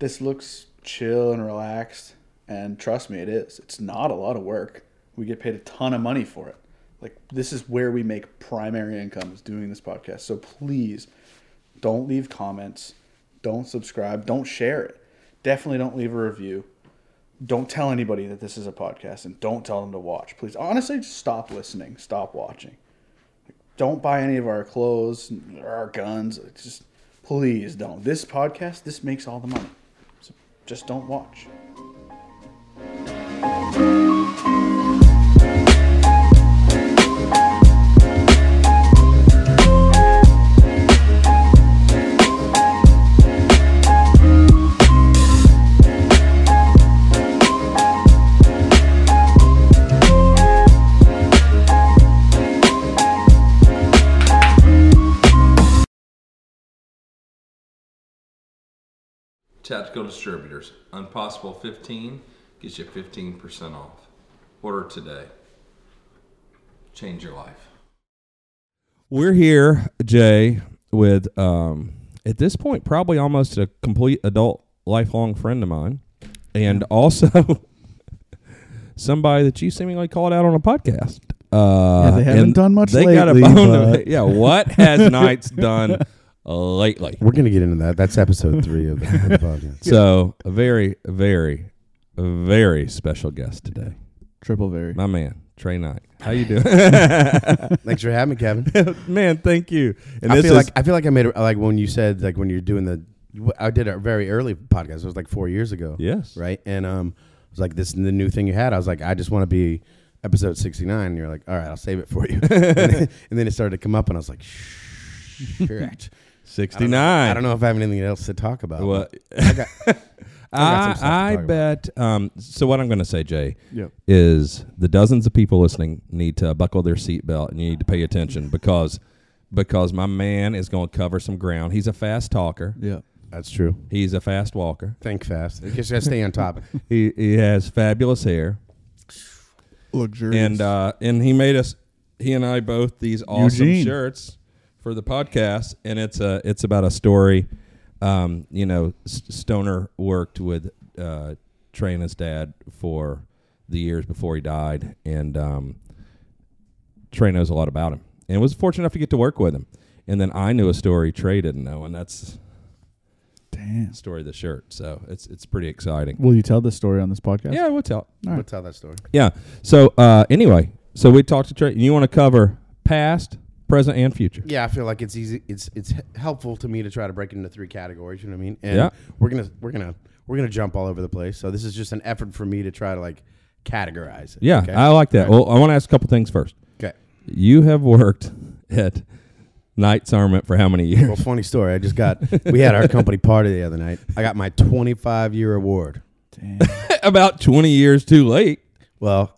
this looks chill and relaxed, and trust me, it is. It's not a lot of work. We get paid a ton of money for it. Like, this is where we make primary incomes, doing this podcast. So please don't leave comments. Don't subscribe. Don't share it. Definitely don't leave a review. Don't tell anybody that this is a podcast, and don't tell them to watch. Please, honestly, just stop listening. Stop watching. Don't buy any of our clothes or our guns. Just please don't. This podcast, this makes all the money. So just don't watch. Tactical Distributors, Unpossible 15 gets you 15% off. Order today. Change your life. We're here, Jay, with, at this point, probably almost a complete adult, lifelong friend of mine, and also somebody that you seemingly called out on a podcast. Yeah, they haven't done much lately. They got a bone to, yeah, what has Knights done lately? We're going to get into that. That's episode 3 of the podcast. So, a very, very, very special guest today. Triple very. My man, Trey Knight. How you doing? Thanks for having me, Kevin. Man, thank you. And I feel like I made it, like when you said, like when you're doing the, I did a very early podcast. It was like 4 years ago. Yes. Right? And it was like, this is the new thing you had. I was like, I just want to be episode 69. And you're like, all right, I'll save it for you. and then it started to come up and I was like, shit. 69. I don't know if I have anything else to talk about. Well, I bet. So what I'm going to say, Jay, is the dozens of people listening need to buckle their seatbelt and you need to pay attention because my man is going to cover some ground. He's a fast talker. Yeah, that's true. He's a fast walker. Think fast. You just got to stay on top. He has fabulous hair. Luxurious. And he made us, he and I both, these awesome shirts for the podcast, and it's about a story. You know, Stoner worked with Trey and his dad for the years before he died, and Trey knows a lot about him, and was fortunate enough to get to work with him. And then I knew a story Trey didn't know, and that's the story of the shirt. So it's pretty exciting. Will you tell this story on this podcast? Yeah, we'll tell. All right. We'll tell that story. Yeah. So anyway, so we talked to Trey. You want to cover past, present, and future. Yeah, I feel like it's easy. It's helpful to me to try to break it into 3 categories. You know what I mean? And yeah, we're gonna jump all over the place. So this is just an effort for me to try to like categorize it. Yeah, okay? I like that. Right. Well, I want to ask a couple things first. Okay. You have worked at Knight's Armament for how many years? Well, funny story. We had our company party the other night. I got my 25-year award. Damn. About 20 years too late. Well,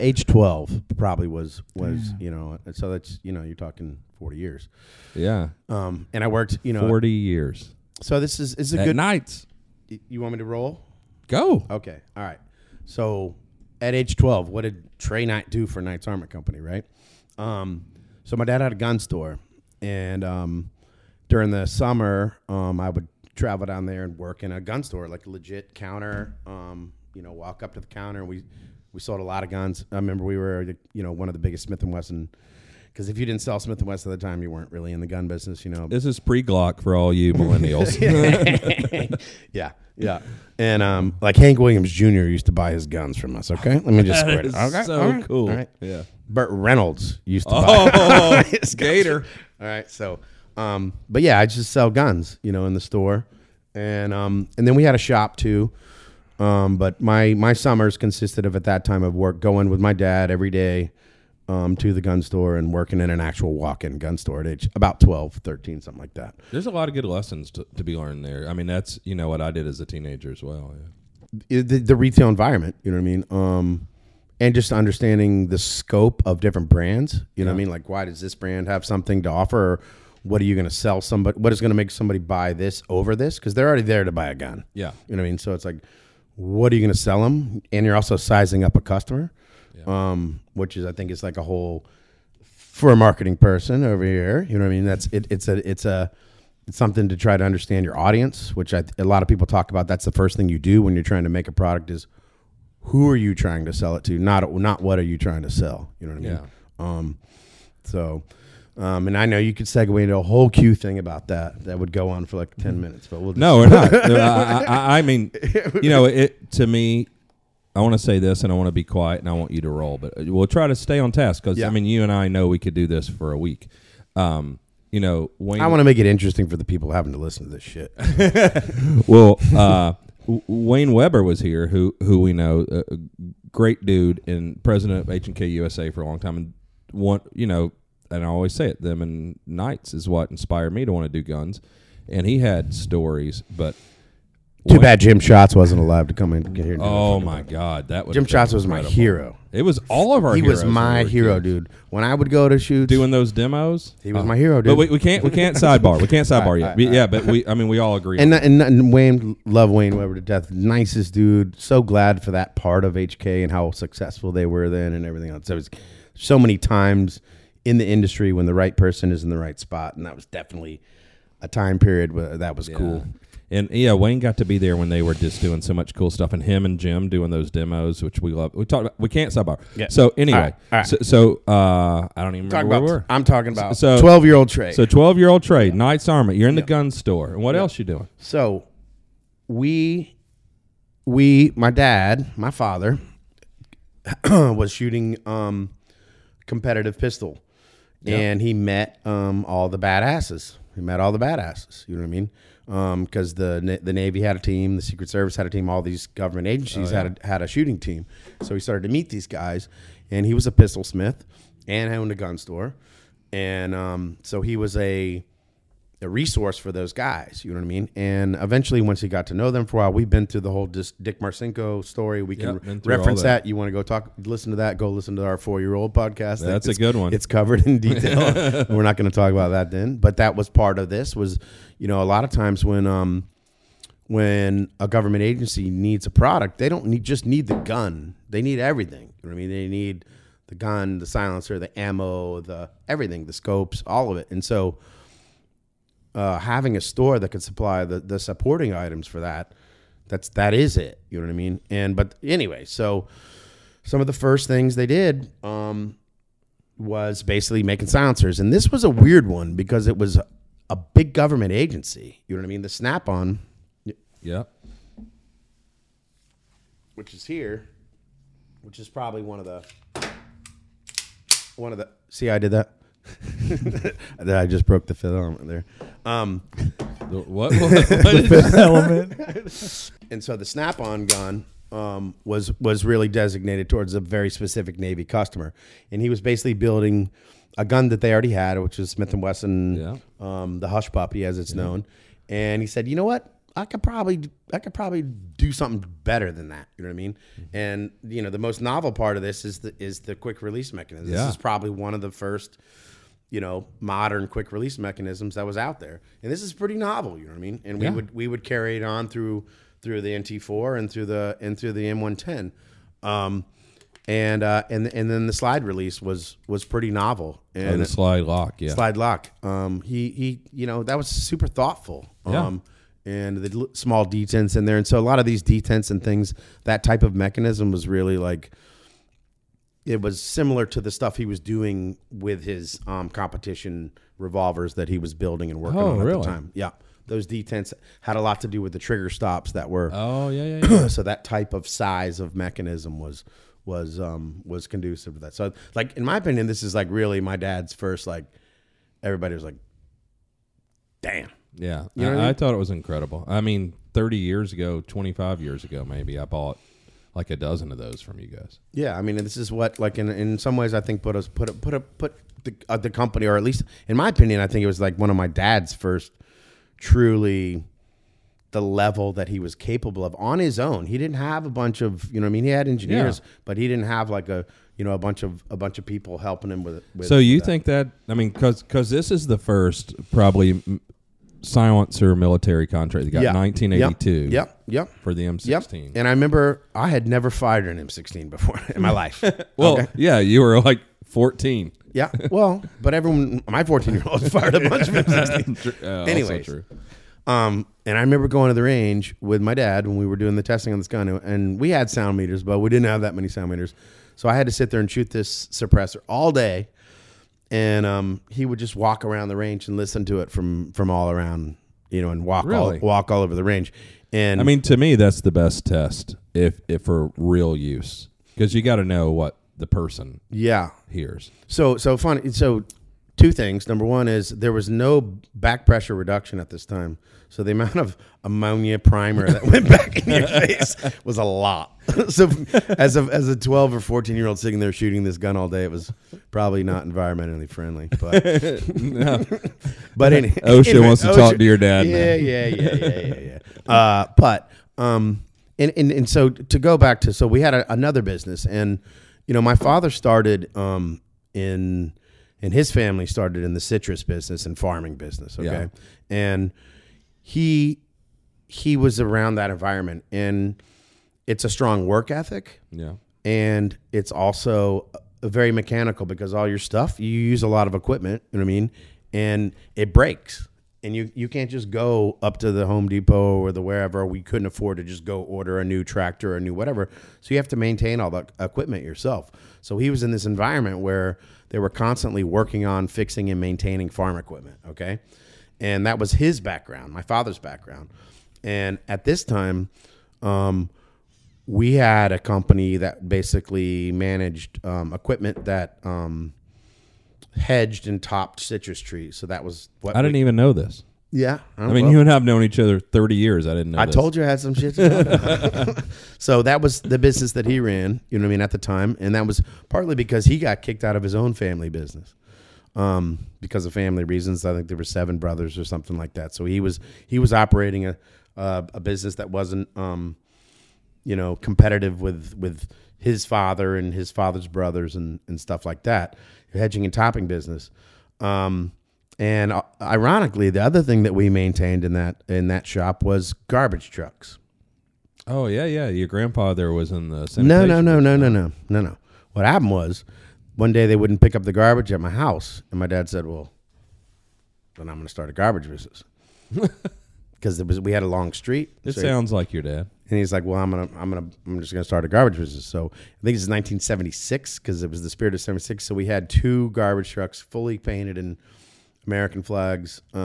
age 12 probably was you know, so that's, you know, you're talking 40 years. Yeah. And I worked, you know, 40 years. So this is a good night. You want me to roll? Go. Okay. All right. So at age 12, what did Trey Knight do for Knight's Armament Company, right? So my dad had a gun store, and during the summer, I would travel down there and work in a gun store, like legit counter, you know, walk up to the counter and we sold a lot of guns. I remember we were, you know, one of the biggest Smith and Wesson, because if you didn't sell Smith and Wesson at the time, you weren't really in the gun business, you know. This is pre-Glock for all you millennials. Yeah. And like Hank Williams Jr. used to buy his guns from us, okay? Let me just quit it. Okay. So all right. Cool. All right. Yeah. Burt Reynolds used to buy his Gator. All right. So, but yeah, I just sell guns, you know, in the store. And then we had a shop too. But my summers consisted of, at that time, of work going with my dad every day to the gun store and working in an actual walk-in gun store at age about 12, 13, something like that. There's a lot of good lessons to be learned there. I mean, that's, you know, what I did as a teenager as well. Yeah. The retail environment, you know what I mean? And just understanding the scope of different brands, you know what I mean? Like, why does this brand have something to offer? Or what are you going to sell somebody? What is going to make somebody buy this over this? Because they're already there to buy a gun. Yeah. You know what I mean? So it's like, what are you going to sell them? And you're also sizing up a customer, which is, I think, is like a whole, for a marketing person over here. You know what I mean? That's it. It's a It's something to try to understand your audience, which a lot of people talk about. That's the first thing you do when you're trying to make a product is who are you trying to sell it to? Not what are you trying to sell? You know what I mean? Yeah. And I know you could segue into a whole Q thing about that. That would go on for like 10 minutes, but we'll just no, we're not. I mean, you know, it to me, I want to say this and I want to be quiet and I want you to roll, but we'll try to stay on task because, yeah. I mean, you and I know we could do this for a week. You know, Wayne, I want to make it interesting for the people having to listen to this shit. Well, Wayne Weber was here, who we know, a great dude and president of H&K USA for a long time. And I always say it, them and Knights is what inspired me to want to do guns. And he had stories, but... Too bad Jim Schatz wasn't alive to come in here. Oh, my God. That Jim Schatz was incredible. My hero. It was all of our heroes. He was my hero, dude. When I would go to shoots. Doing those demos. He was my hero, dude. But we can't sidebar. We can't sidebar yet. Yeah, but we all agree. And Wayne, love Wayne Weber to death. Nicest dude. So glad for that part of HK and how successful they were then and everything else. There was so many times in the industry when the right person is in the right spot. And that was definitely a time period where that was cool. And, yeah, Wayne got to be there when they were just doing so much cool stuff. And him and Jim doing those demos, which we love. We talked about, we can't sidebar. Yeah. So, anyway. All right. So, I don't even remember where we were. I'm talking about 12-year-old Trey. So, 12-year-old Trey, yeah. Knight's Armament. You're in the gun store. And what else you doing? So, my father, was shooting competitive pistol. Yep. And he met all the badasses. You know what I mean? Because the Navy had a team, the Secret Service had a team, all these government agencies had a shooting team. So he started to meet these guys, and he was a pistol smith and owned a gun store. And so he was a resource for those guys, you know what I mean? And eventually, once he got to know them for a while, we've been through the whole Dick Marcinko story. We can reference that. You want to go listen to our 4-year-old podcast. Yeah, that's a good one. It's covered in detail. We're not going to talk about that then. But that was part of this was, you know, a lot of times when a government agency needs a product, they don't just need the gun. They need everything. You know what I mean? They need the gun, the silencer, the ammo, the everything, the scopes, all of it. And so... having a store that could supply the supporting items for that is it, you know what I mean? But anyway, so some of the first things they did was basically making silencers. And this was a weird one because it was a big government agency, you know what I mean? The Snap-on, which is here, which is probably one of the see, I did that. I just broke the fifth element there. The fifth element. And so the Snap-on gun was really designated towards a very specific Navy customer, and he was basically building a gun that they already had, which was Smith and Wesson, the Hush Puppy as it's known. And he said, you know what? I could probably do something better than that. You know what I mean? Mm-hmm. And you know, the most novel part of this is the quick release mechanism. Yeah. This is probably one of the first, you know, modern quick release mechanisms that was out there. And this is pretty novel, you know what I mean? And we would carry it on through the NT4 and through the M110. And then the slide release was pretty novel. And the slide lock, Slide lock. He you know, that was super thoughtful. And the small detents in there. And so a lot of these detents and things, that type of mechanism was really like, it was similar to the stuff he was doing with his competition revolvers that he was building and working on at the time. Yeah. Those detents had a lot to do with the trigger stops that were. Oh, yeah. So that type of size of mechanism was conducive to that. So like, in my opinion, this is like really my dad's first, like everybody was like, damn. Yeah, you know I mean? I thought it was incredible. I mean, 30 years ago, 25 years ago, maybe, I bought like a dozen of those from you guys. Yeah, I mean, this is what, like, in some ways, I think put the company, or at least, in my opinion, I think it was like one of my dad's first truly the level that he was capable of on his own. He didn't have a bunch of, you know what I mean? He had engineers, but he didn't have like a bunch of people helping him with it. So you think that, I mean, because this is the first probably... silencer military contract. They got 1982. Yep. For the M16. Yep. And I remember I had never fired an M16 before in my life. Well, okay. Yeah, you were like 14. Yeah. Well, but everyone, my 14-year-old fired a bunch of M16s. Anyways. Also true. And I remember going to the range with my dad when we were doing the testing on this gun, and we had sound meters, but we didn't have that many sound meters. So I had to sit there and shoot this suppressor all day. And he would just walk around the range and listen to it from all around, you know, and walk all over the range. And I mean, to me, that's the best test if for real use, because you got to know what the person hears. So funny. So two things. Number one is there was no back pressure reduction at this time, so the amount of ammonia primer that went back in your face was a lot. So as a 12 or 14-year-old sitting there shooting this gun all day, it was probably not environmentally friendly. But OSHA wants to talk to your dad. Yeah. But so to go back to, so we had another business, and you know my father started and his family started in the citrus business and farming business. Okay, and he was around that environment, and it's a strong work ethic. Yeah, and it's also very mechanical because all your stuff, you use a lot of equipment. You know what I mean? And it breaks, and you can't just go up to the Home Depot or the wherever. We couldn't afford to just go order a new tractor or a new whatever. So you have to maintain all the equipment yourself. So he was in this environment where they were constantly working on fixing and maintaining farm equipment. Okay, and that was his background, my father's background. And at this time, we had a company that basically managed equipment that hedged and topped citrus trees. So that was what I didn't even know this. Yeah. I mean, you and I have known each other 30 years. I didn't know this. I told you I had some shit to do. So that was the business that he ran, you know what I mean, at the time. And that was partly because he got kicked out of his own family business because of family reasons. I think there were 7 brothers or something like that. So he was operating a business that wasn't you know, competitive with his father and his father's brothers and stuff like that, hedging and topping business. And ironically, the other thing that we maintained in that shop was garbage trucks. Oh, yeah. Your grandpa there was in the sanitation. No. What happened was one day they wouldn't pick up the garbage at my house. And my dad said, well, then I'm going to start a garbage business. Because we had a long street. It sounds like your dad. And he's like, well, I'm just gonna start a garbage business. So I think this is 1976 because it was the spirit of 76. So we had 2 garbage trucks fully painted in American flags in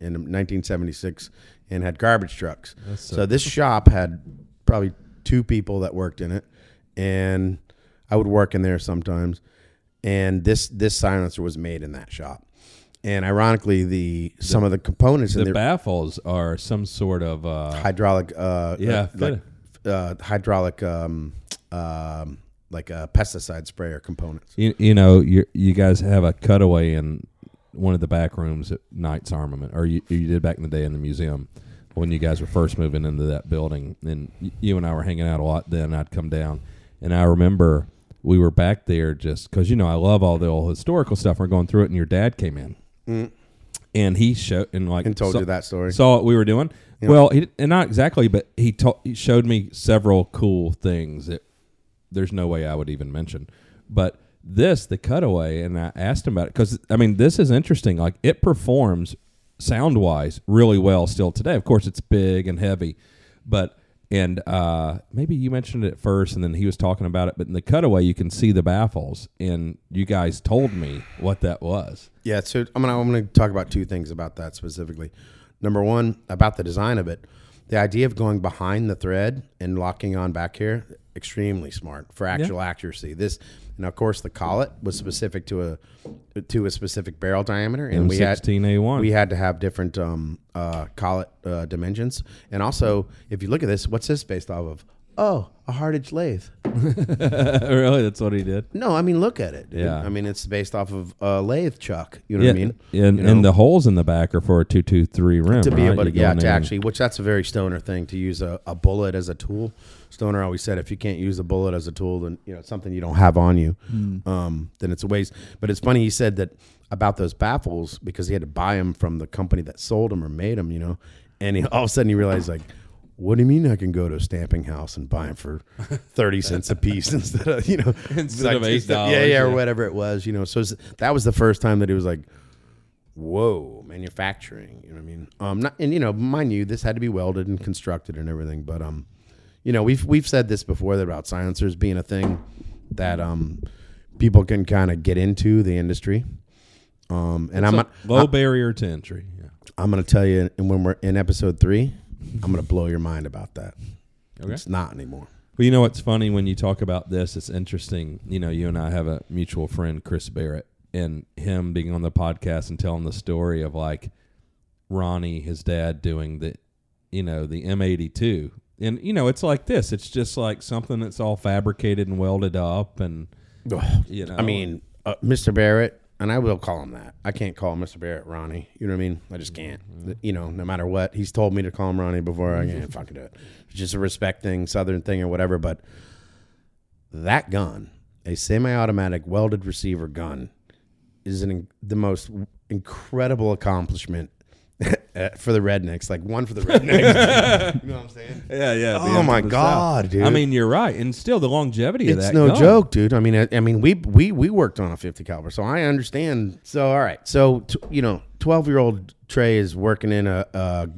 1976 and had garbage trucks. So this shop had probably 2 people that worked in it, and I would work in there sometimes. And this silencer was made in that shop. And ironically, some of the components in the baffles are some sort of hydraulic, pesticide sprayer components. You know, you guys have a cutaway in one of the back rooms at Knight's Armament, or you did back in the day in the museum when you guys were first moving into that building. And you and I were hanging out a lot then. I'd come down, and I remember we were back there just because I love all the old historical stuff. We're going through it, and your dad came in. Mm. And he showed and told you that story. Saw what we were doing. Yeah. Well, not exactly, but he showed me several cool things that there's no way I would even mention. But the cutaway, and I asked him about it because this is interesting. Like, it performs sound wise really well still today. Of course, it's big and heavy, but. And maybe you mentioned it first, and then he was talking about it. But in the cutaway, you can see the baffles, and you guys told me what that was. Yeah, so I'm gonna talk about 2 things about that specifically. Number one, about the design of it. The idea of going behind the thread and locking on back here, extremely smart for actual accuracy. This, and of course, the collet was specific to a specific barrel diameter, and we had to have different collet dimensions. And also, if you look at this, what's this based off of? oh, a Hardage lathe. Really? That's what he did? No, I mean, look at it, dude. Yeah. I mean, it's based off of a lathe chuck. You know what I mean? And, and the holes in the back are for a 223 rim. To be able to, to actually, which that's a very Stoner thing, to use a bullet as a tool. Stoner always said, if you can't use a bullet as a tool, then it's something you don't have on you. Mm. Then it's a waste. But it's funny he said that about those baffles, because he had to buy them from the company that sold them or made them, and he, all of a sudden he realized, like, what do you mean I can go to a stamping house and buy them for 30 cents a piece instead of, instead of $8? Or whatever it was, So that was the first time that he was like, whoa, manufacturing, mind you, this had to be welded and constructed and everything. But, we've said this before about silencers being a thing that people can kind of get into the industry. And it's low barrier to entry. Yeah. I'm going to tell you, and when we're in episode 3, I'm going to blow your mind about that. Okay. It's not anymore. Well, what's funny when you talk about this, it's interesting. You and I have a mutual friend, Chris Barrett, and him being on the podcast and telling the story of like Ronnie, his dad, doing the, the M82. And, it's like this. It's just like something that's all fabricated and welded up. And, I mean, Mr. Barrett, and I will call him that. I can't call Mr. Barrett Ronnie. You know what I mean? I just can't. Mm-hmm. No matter what. He's told me to call him Ronnie before. I can't fucking do it. It's just a respect thing, Southern thing or whatever. But that gun, a semi-automatic welded receiver gun, is the most incredible accomplishment for the rednecks. Like, one for the rednecks. You know what I'm saying? Yeah. Oh, my God, dude. I mean, you're right. And still, the longevity of that, it's no joke, dude. I mean, we worked on a 50 caliber, so I understand. So, all right. So, 12-year-old Trey is working in a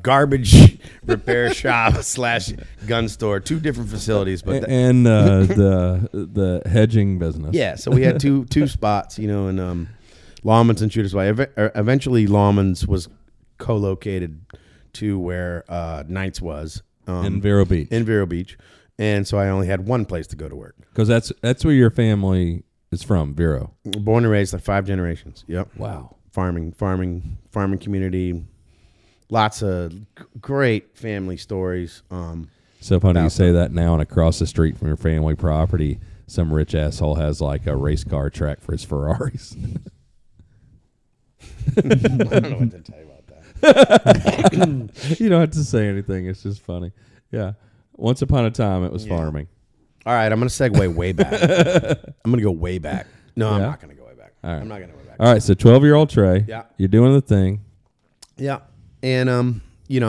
garbage repair shop / gun store, two different facilities, but the hedging business. Yeah, so we had two spots, and Lawman's and Shooters. Eventually, Lawman's was co-located to where Knight's was in Vero Beach. And so I only had one place to go to work, because that's where your family is from, Vero. Born and raised, like 5 generations. Yep. Wow. Farming community. Lots of great family stories. So funny you say that now, and across the street from your family property, some rich asshole has like a race car track for his Ferraris. I don't know what to tell you about that. You don't have to say anything. It's just funny. Yeah. Once upon a time, it was farming. All right. I'm going to segue way back. I'm going to go way back. No, I'm not going to go way back. All right. I'm not going to go way back. All right. So 12-year-old Trey. Yeah. You're doing the thing. Yeah. And, we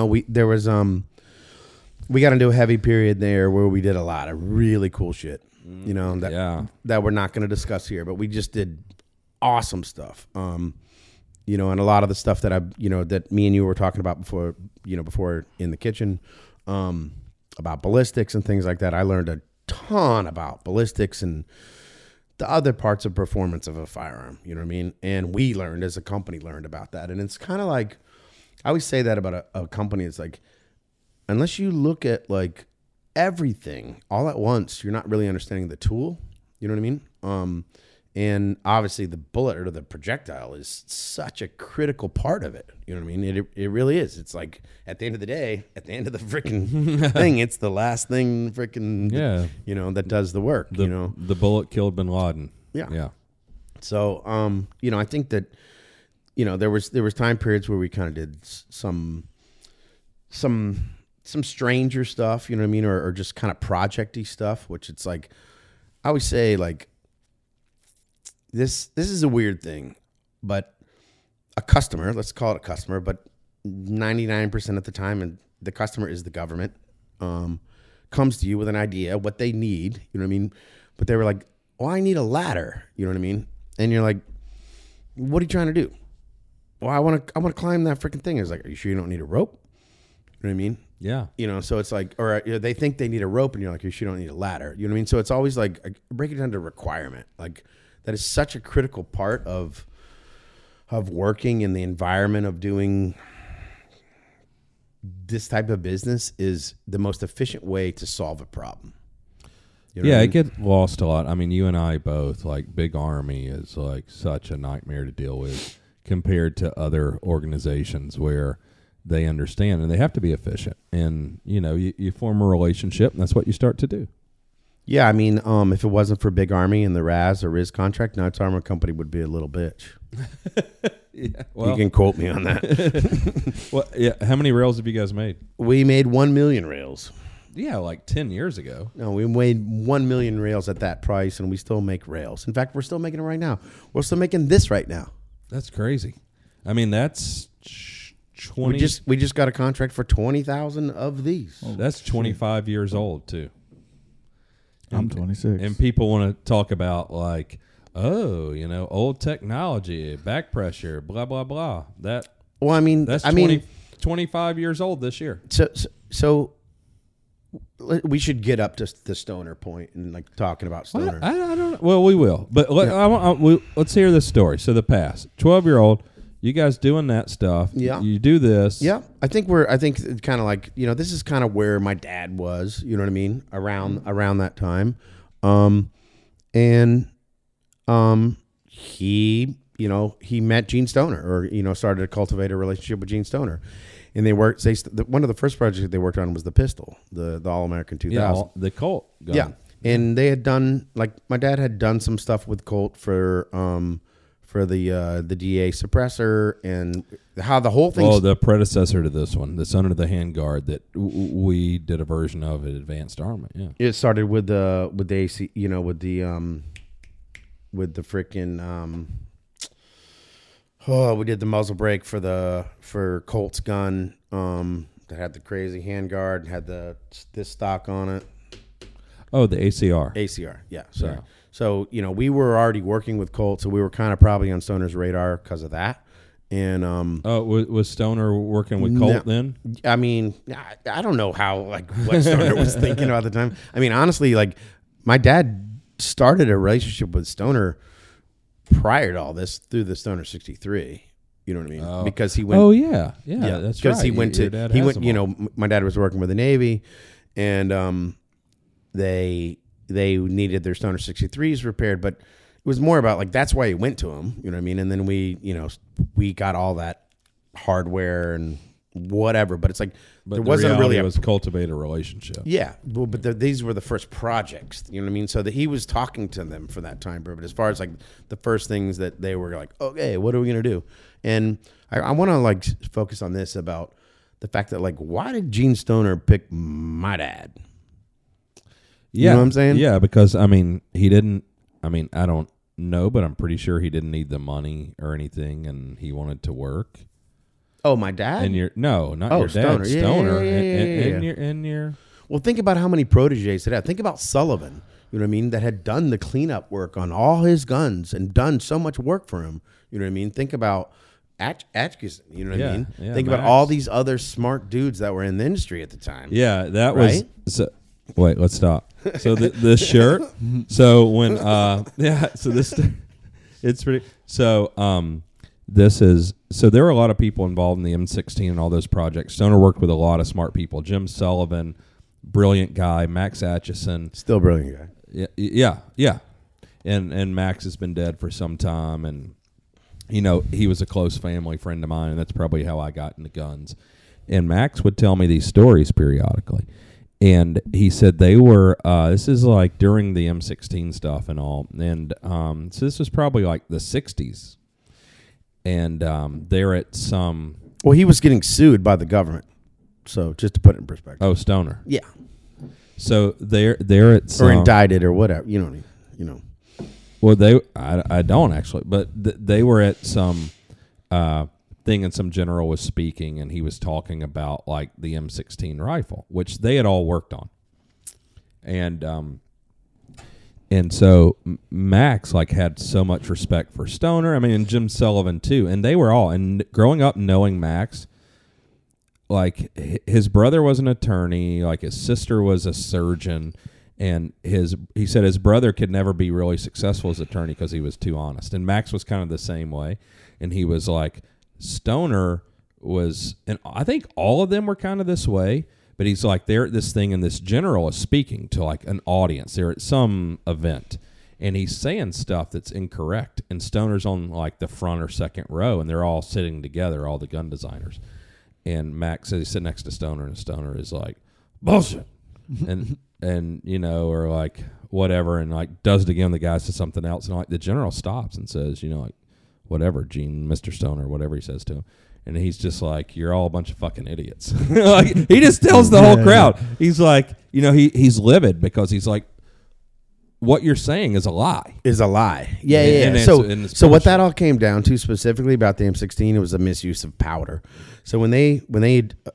got into a heavy period there where we did a lot of really cool shit, that we're not going to discuss here, but we just did awesome stuff. And a lot of the stuff that that me and you were talking about before, before in the kitchen, about ballistics and things like that. I learned a ton about ballistics and the other parts of performance of a firearm. You know what I mean? And we learned, as a company, learned about that. And it's kind of like, I always say that about a company. It's like, unless you look at like everything all at once, you're not really understanding the tool. You know what I mean? And obviously the bullet or the projectile is such a critical part of it. You know what I mean? It really is. It's like, at the end of the day, at the end of the freaking thing, it's the last thing freaking, that does the work, The bullet killed bin Laden. Yeah. Yeah. So, I think that, there was time periods where we kind of did some stranger stuff, you know what I mean? Or just kind of projecty stuff, which it's like, I always say, like, this is a weird thing, but a customer, let's call it a customer, but 99% of the time, and the customer is the government, comes to you with an idea, what they need, you know what I mean? But they were like, oh, I need a ladder, you know what I mean? And you're like, what are you trying to do? Well, I want to climb that freaking thing. It's like, are you sure you don't need a rope? You know what I mean? Yeah. So it's like, or they think they need a rope, and you're like, you sure you don't need a ladder? You know what I mean? So it's always like, I break it down to requirement, like, that is such a critical part of working in the environment of doing this type of business, is the most efficient way to solve a problem. You know what I mean? It gets lost a lot. I mean, you and I both, like, Big Army is like such a nightmare to deal with compared to other organizations where they understand, and they have to be efficient. And, you know, you form a relationship, and that's what you start to do. Yeah, I mean, if it wasn't for Big Army and the Riz contract, Knight's Armament Company would be a little bitch. Yeah, well, you can quote me on that. Well, yeah, how many rails have you guys made? We made 1 million rails. Yeah, like 10 years ago. No, we made 1 million rails at that price, and we still make rails. In fact, we're still making it right now. We're still making this right now. That's crazy. I mean, that's 20. We just got a contract for 20,000 of these. Well, that's 25 years old, too. And, I'm 26. And people want to talk about, like, oh, you know, old technology, back pressure, blah, blah, blah. That. Well, I mean, that's 25 years old this year. So we should get up to the Stoner point and like talking about Stoner. I don't know. Well, we will, but let's hear this story. So the past 12-year-old, you guys doing that stuff. Yeah. You do this. Yeah. I think kind of like, you know, this is kind of where my dad was, you know what I mean? Around that time. He, you know, he met Gene Stoner, or, you know, started to cultivate a relationship with Gene Stoner. And they worked. One of the first projects they worked on was the pistol, the All-American 2000, the Colt gun. Yeah, and they had done, like, my dad had done some stuff with Colt for the DA suppressor, and how the whole thing. Oh, the predecessor to this one, that's under the handguard that we did a version of at Advanced Armament. Yeah, it started with the AC, you know, with the freaking. Oh, we did the muzzle brake for Colt's gun that had the crazy handguard and had this stock on it. Oh, the ACR. ACR, yeah. Sorry. Yeah. So, you know, we were already working with Colt, so we were kind of probably on Stoner's radar because of that. And was Stoner working with Colt then? I mean, I don't know how, like, what Stoner was thinking about the time. I mean, honestly, like, my dad started a relationship with Stoner prior to all this through the Stoner 63, you know what I mean? Oh. Because he went. Oh yeah, that's right. Because he went. You know, my dad was working with the Navy, and they needed their Stoner 63s repaired, but it was more about, like, that's why he went to him, you know what I mean? And then we, you know, we got all that hardware and whatever, but it's like, but there wasn't really a cultivate a relationship. Yeah, well, but these were the first projects, you know what I mean? So that he was talking to them for that time period. But as far as, like, the first things that they were like, okay, what are we gonna do? And I want to, like, focus on this about the fact that, like, why did Gene Stoner pick my dad? Yeah, you know what I'm saying? Yeah, because I mean, he didn't. I mean, I don't know, but I'm pretty sure he didn't need the money or anything, and he wanted to work. Oh, my dad? And your dad, Stoner. Stoner. And your. Well, think about how many proteges it had. Think about Sullivan, you know what I mean, that had done the cleanup work on all his guns and done so much work for him, you know what I mean? Think about Atchisson, you know what I mean? Yeah, think about all these other smart dudes that were in the industry at the time. Yeah, that right? was... So, wait, let's stop. So the shirt, so when... yeah, so this... It's pretty... So... This is, so there were a lot of people involved in the M16 and all those projects. Stoner worked with a lot of smart people. Jim Sullivan, brilliant guy. Max Atchisson. Still brilliant guy. Yeah. And Max has been dead for some time. And, you know, he was a close family friend of mine, and that's probably how I got into guns. And Max would tell me these stories periodically. And he said they were, this is like during the M16 stuff and all. And so this was probably like the 60s. And they're at some... Well, he was getting sued by the government. So just to put it in perspective. Oh, Stoner. Yeah. So they're at some... Or indicted or whatever. You know what I mean? You know. Well, they... I don't actually. But they were at some thing, and some general was speaking, and he was talking about, like, the M16 rifle, which they had all worked on. And so Max, like, had so much respect for Stoner. I mean, and Jim Sullivan, too. And they were all. And growing up knowing Max, like, his brother was an attorney. Like, his sister was a surgeon. And he said his brother could never be really successful as an attorney because he was too honest. And Max was kind of the same way. And he was like, Stoner was, and I think all of them were kind of this way. But he's like, they're at this thing, and this general is speaking to, like, an audience. They're at some event, and he's saying stuff that's incorrect. And Stoner's on, like, the front or second row, and they're all sitting together, all the gun designers. And Max says, he's sitting next to Stoner, and Stoner is like, bullshit. and you know, or like whatever, and like does it again. The guy says something else, and like the general stops and says, you know, like whatever, Gene, Mr. Stoner, whatever he says to him. And he's just like, you're all a bunch of fucking idiots. Like, he just tells the whole crowd. He's like, you know, he's livid because he's like, what you're saying is a lie. Is a lie. Yeah, and, yeah. So what that all came down to specifically about the M16, it was a misuse of powder. So when they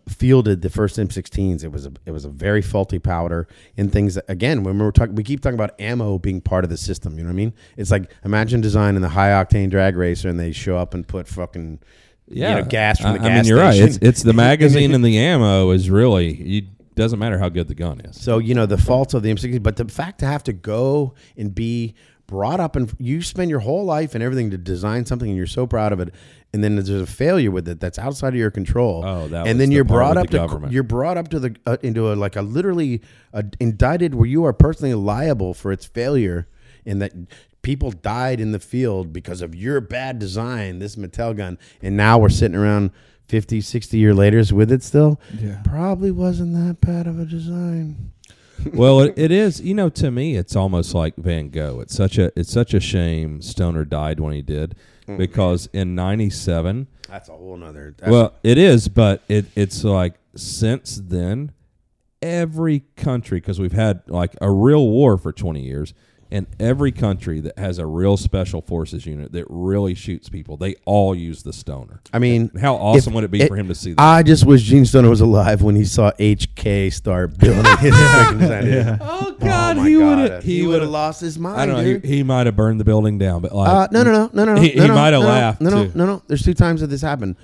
fielded the first M16s, it was a very faulty powder and things that, again, when we keep talking about ammo being part of the system, you know what I mean? It's like imagine designing the high octane drag racer and they show up and put fucking gas from the gas station. Right. It's the magazine and the ammo is really doesn't matter how good the gun is. So, you know, the faults of the M16, but the fact to have to go and be brought up and you spend your whole life and everything to design something and you're so proud of it, and then there's a failure with it that's outside of your control. Oh, that and then you're brought up into a literally indicted where you are personally liable for its failure, and that people died in the field because of your bad design, this Mattel gun, and now we're sitting around 50, 60 years later with it still. Yeah. Probably wasn't that bad of a design. Well, it is. You know, to me, it's almost like Van Gogh. It's such a shame Stoner died when he did, because in 97. That's a whole nother. Well, it is, but it's like since then, every country, because we've had like a real war for 20 years, and every country that has a real special forces unit that really shoots people, they all use the Stoner. I mean, how awesome would it be for him to see that? I just wish Gene Stoner was alive when he saw HK start building his second design. Oh, God, he would have lost his mind. I don't know. He might have burned the building down. But like, no. He might have laughed. No. There's two times that this happened.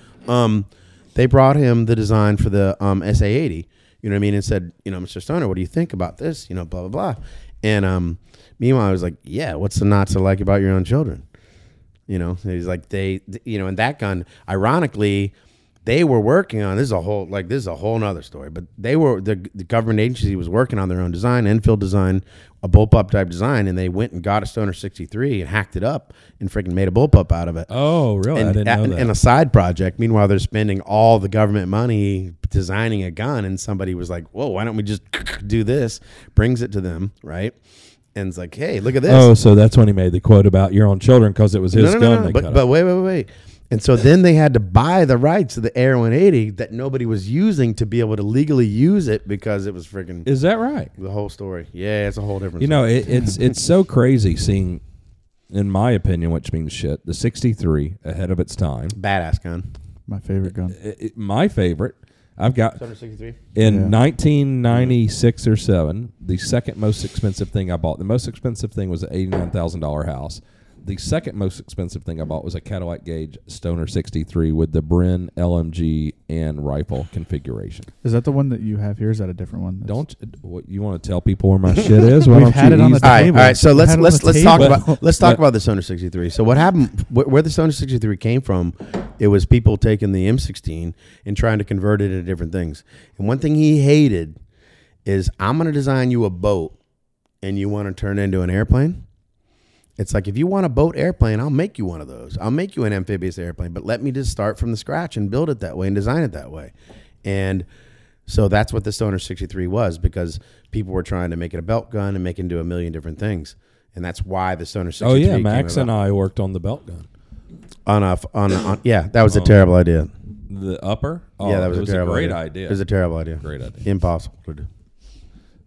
They brought him the design for the SA-80, you know what I mean, and said, you know, Mr. Stoner, what do you think about this? You know, blah, blah, blah. And meanwhile, I was like, yeah, what's the not to like about your own children? You know, he's like, and that gun, ironically, they were working on, this is a whole nother story, but they were, the government agency was working on their own design, Enfield design, a bullpup type design, and they went and got a Stoner 63 and hacked it up and freaking made a bullpup out of it. Oh, really? And, I didn't know that. And a side project. Meanwhile, they're spending all the government money designing a gun, and somebody was like, whoa, why don't we just do this? Brings it to them, right? And it's like, hey, look at this. Oh, so that's when he made the quote about your own children because it was his gun. But wait. And so then they had to buy the rights to the AR-180 that nobody was using to be able to legally use it because it was freaking. Is that right? The whole story. Yeah, it's a whole different story. You know, it's so crazy seeing, in my opinion, which means shit, the 63 ahead of its time. Badass gun. My favorite gun. My favorite. I've got in 1996 or 7, the second most expensive thing I bought. The most expensive thing was an $89,000 house. The second most expensive thing I bought was a Cadillac Gauge Stoner 63 with the Bren, LMG, and rifle configuration. Is that the one that you have here? Is that a different one? You want to tell people where my shit is? We've had it on the table. All right. So let's talk about the Stoner 63. So what happened? Where the Stoner 63 came from? It was people taking the M16 and trying to convert it into different things. And one thing he hated is, I'm going to design you a boat, and you want to turn it into an airplane. It's like, if you want a boat airplane, I'll make you one of those. I'll make you an amphibious airplane, but let me just start from the scratch and build it that way and design it that way. And so that's what the Stoner 63 was, because people were trying to make it a belt gun and make it into a million different things. And that's why the Stoner 63 came about. Oh, yeah, Max and I worked on the belt gun. That was a terrible idea. The upper? Oh, yeah, that was a great idea. It was a terrible idea. Great idea. Impossible to do.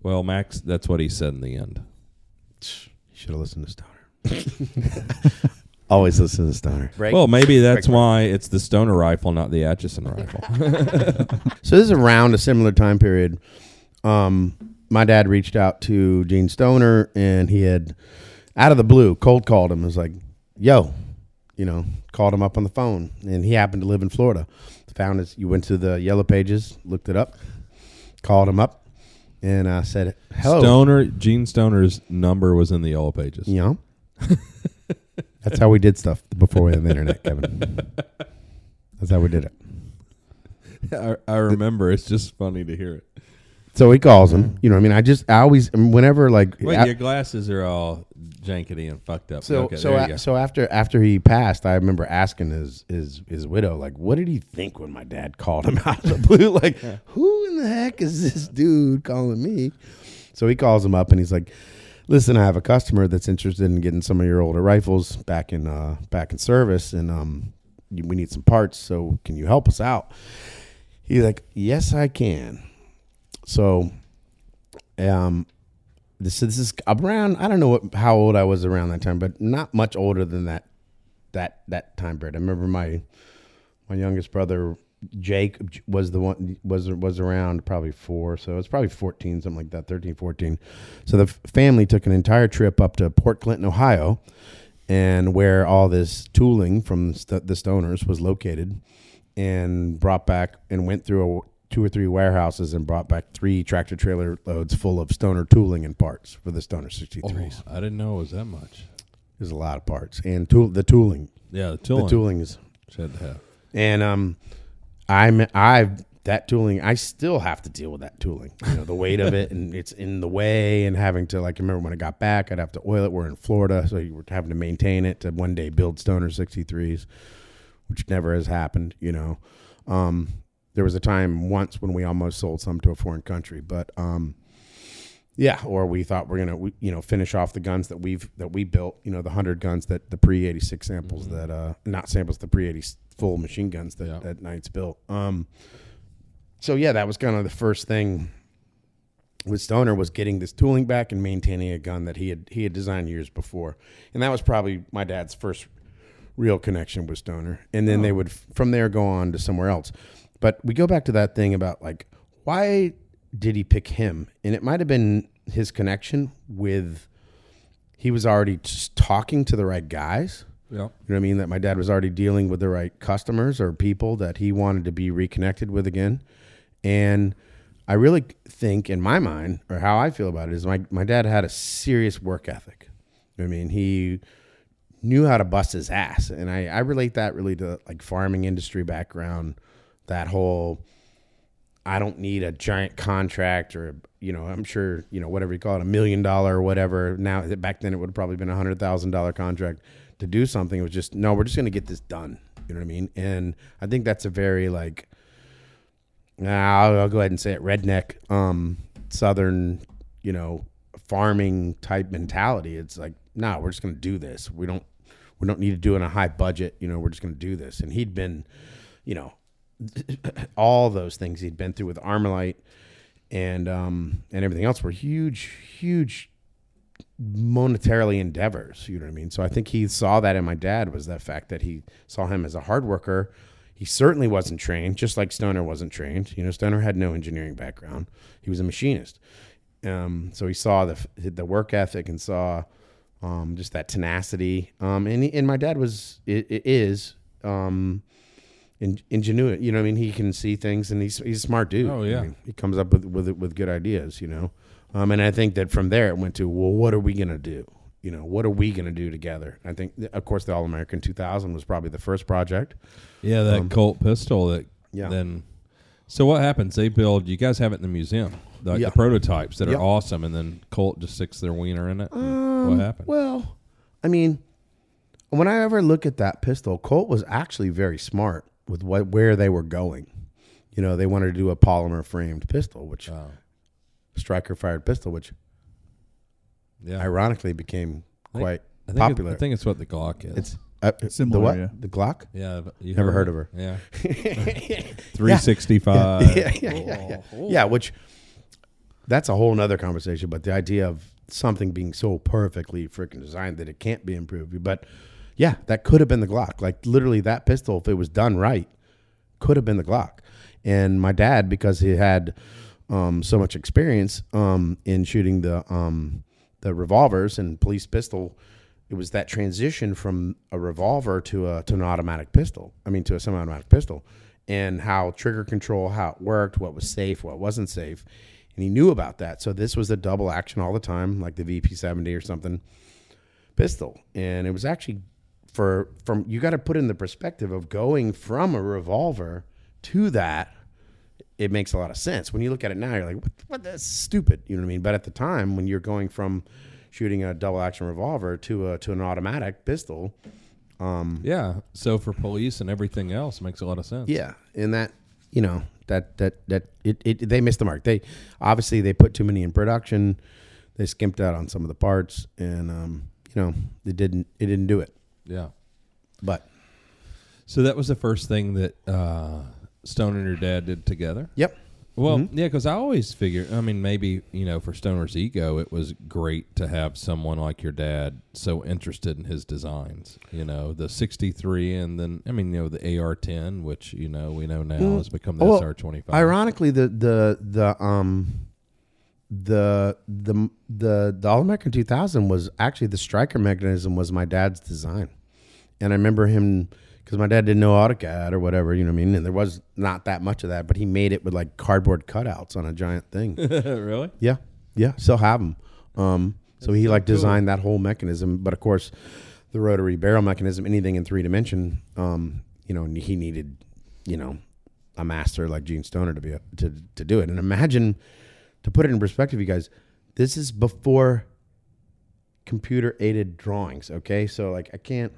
Well, Max, that's what he said in the end. Should have listened to Stoner. Always listen to the Stoner. Well, maybe that's why it's the Stoner rifle, not the Atchisson rifle. So this is around a similar time period. My dad reached out to Gene Stoner, and he had, out of the blue, cold called him. It was like, yo, you know, called him up on the phone, and he happened to live in Florida. Found his, you went to the Yellow Pages, looked it up, called him up, and I said, hello. Gene Stoner's number was in the Yellow Pages. Yeah. That's how we did stuff before we had the internet, Kevin. That's how we did it. I remember. It's just funny to hear it. So he calls him. You know what I mean? I always, whenever like. Wait, your glasses are all jankety and fucked up. So, okay, so after he passed, I remember asking his widow, like, what did he think when my dad called him out of the blue? Like, who in the heck is this dude calling me? So he calls him up and he's like, listen, I have a customer that's interested in getting some of your older rifles back in service, and we need some parts. So can you help us out? He's like, yes, I can. So, this is around, I don't know how old I was around that time, but not much older than that time period. I remember my youngest brother Jake was the one was around probably 4, so it's probably 14, something like that, 13, 14. So the family took an entire trip up to Port Clinton, Ohio, and where all this tooling from the Stoners was located, and brought back and went through 2 or 3 warehouses and brought back 3 tractor trailer loads full of Stoner tooling and parts for the Stoner 63s. Oh, I didn't know it was that much. There's a lot of parts and the tooling. Yeah, the tooling is said to have. And that tooling, I still have to deal with that tooling. You know, the weight of it, and it's in the way, and having to, like, I remember when I got back, I'd have to oil it. We're in Florida, so you were having to maintain it to one day build Stoner 63s, which never has happened, you know. There was a time once when we almost sold some to a foreign country, but yeah, or we thought we're gonna, you know, finish off the guns that we built, you know, the 100 guns that the pre-86 samples mm-hmm. that not samples, the pre-80 full machine guns that Knight's built. So yeah, that was kind of the first thing with Stoner, was getting this tooling back and maintaining a gun that he had designed years before, and that was probably my dad's first real connection with Stoner. And then they would from there go on to somewhere else. But we go back to that thing about, like, why did he pick him? And it might have been his connection with, he was already just talking to the right guys. Yeah. You know what I mean? That my dad was already dealing with the right customers or people that he wanted to be reconnected with again. And I really think, in my mind, or how I feel about it, is my dad had a serious work ethic. You know what I mean? He knew how to bust his ass. And I relate that really to, like, farming industry background. That whole, I don't need a giant contract, or, you know, I'm sure, you know, whatever you call it, $1 million or whatever. Now, back then it would have probably been $100,000 contract to do something. It was just, no, we're just going to get this done. You know what I mean? And I think that's a very, like, I'll go ahead and say it, redneck, Southern, you know, farming type mentality. It's like, no, we're just going to do this. We don't need to do it on a high budget. You know, we're just going to do this. And he'd been, you know, all those things he'd been through with Armalite and everything else were huge monetarily endeavors, you know what I mean? So I think he saw that in my dad, was that fact that he saw him as a hard worker. He certainly wasn't trained, just like Stoner wasn't trained. You know, Stoner had no engineering background. He was a machinist. So he saw the work ethic and saw just that tenacity. And my dad is ingenuity, you know what I mean? He can see things, and he's a smart dude. Oh yeah, I mean, he comes up with good ideas, you know. And I think that from there it went to, well, what are we gonna do? You know, what are we gonna do together? I think, of course, the All-American 2000 was probably the first project. Yeah, that Colt pistol. That yeah. Then, so what happens? They build. You guys have it in the museum, the prototypes that are awesome, and then Colt just sticks their wiener in it. What happened? Well, I mean, when I ever look at that pistol, Colt was actually very smart with where they were going. You know, they wanted to do a polymer framed pistol, which striker fired pistol, which ironically became quite popular. I think it's what the Glock is. It's similar. The what? Yeah. The Glock? Yeah. You never heard of her. Yeah. 365. Yeah, which that's a whole nother conversation, but the idea of something being so perfectly freaking designed that it can't be improved. But yeah, that could have been the Glock. Like, literally, that pistol, if it was done right, could have been the Glock. And my dad, because he had so much experience in shooting the revolvers and police pistol, it was that transition from a revolver to an automatic pistol. I mean, to a semi-automatic pistol, and how trigger control, how it worked, what was safe, what wasn't safe, and he knew about that. So this was a double action all the time, like the VP70 or something pistol, and it was actually. From you got to put in the perspective of going from a revolver to that, it makes a lot of sense. When you look at it now, you're like, what? That's stupid. You know what I mean? But at the time, when you're going from shooting a double action revolver to an automatic pistol. Yeah. So for police and everything else, makes a lot of sense. Yeah. And that, you know, they missed the mark. They obviously put too many in production. They skimped out on some of the parts, and you know, it didn't do it. Yeah. But so that was the first thing that Stoner and your dad did together. Yep. Well, yeah, because I always figure, I mean, maybe, you know, for Stoner's ego, it was great to have someone like your dad so interested in his designs. You know, the 63, and then, I mean, you know, the AR-10, which, you know, we know now has become the SR-25. Ironically, the All-American 2000 was actually, the striker mechanism was my dad's design. And I remember him, because my dad didn't know AutoCAD or whatever, you know what I mean? And there was not that much of that, but he made it with like cardboard cutouts on a giant thing. Really? Yeah. Yeah. Still have them. So he like designed that whole mechanism. But of course, the rotary barrel mechanism, anything in three dimension, you know, he needed, you know, a master like Gene Stoner to be to do it. And imagine, to put it in perspective, you guys, this is before computer aided drawings. Okay. So like I can't.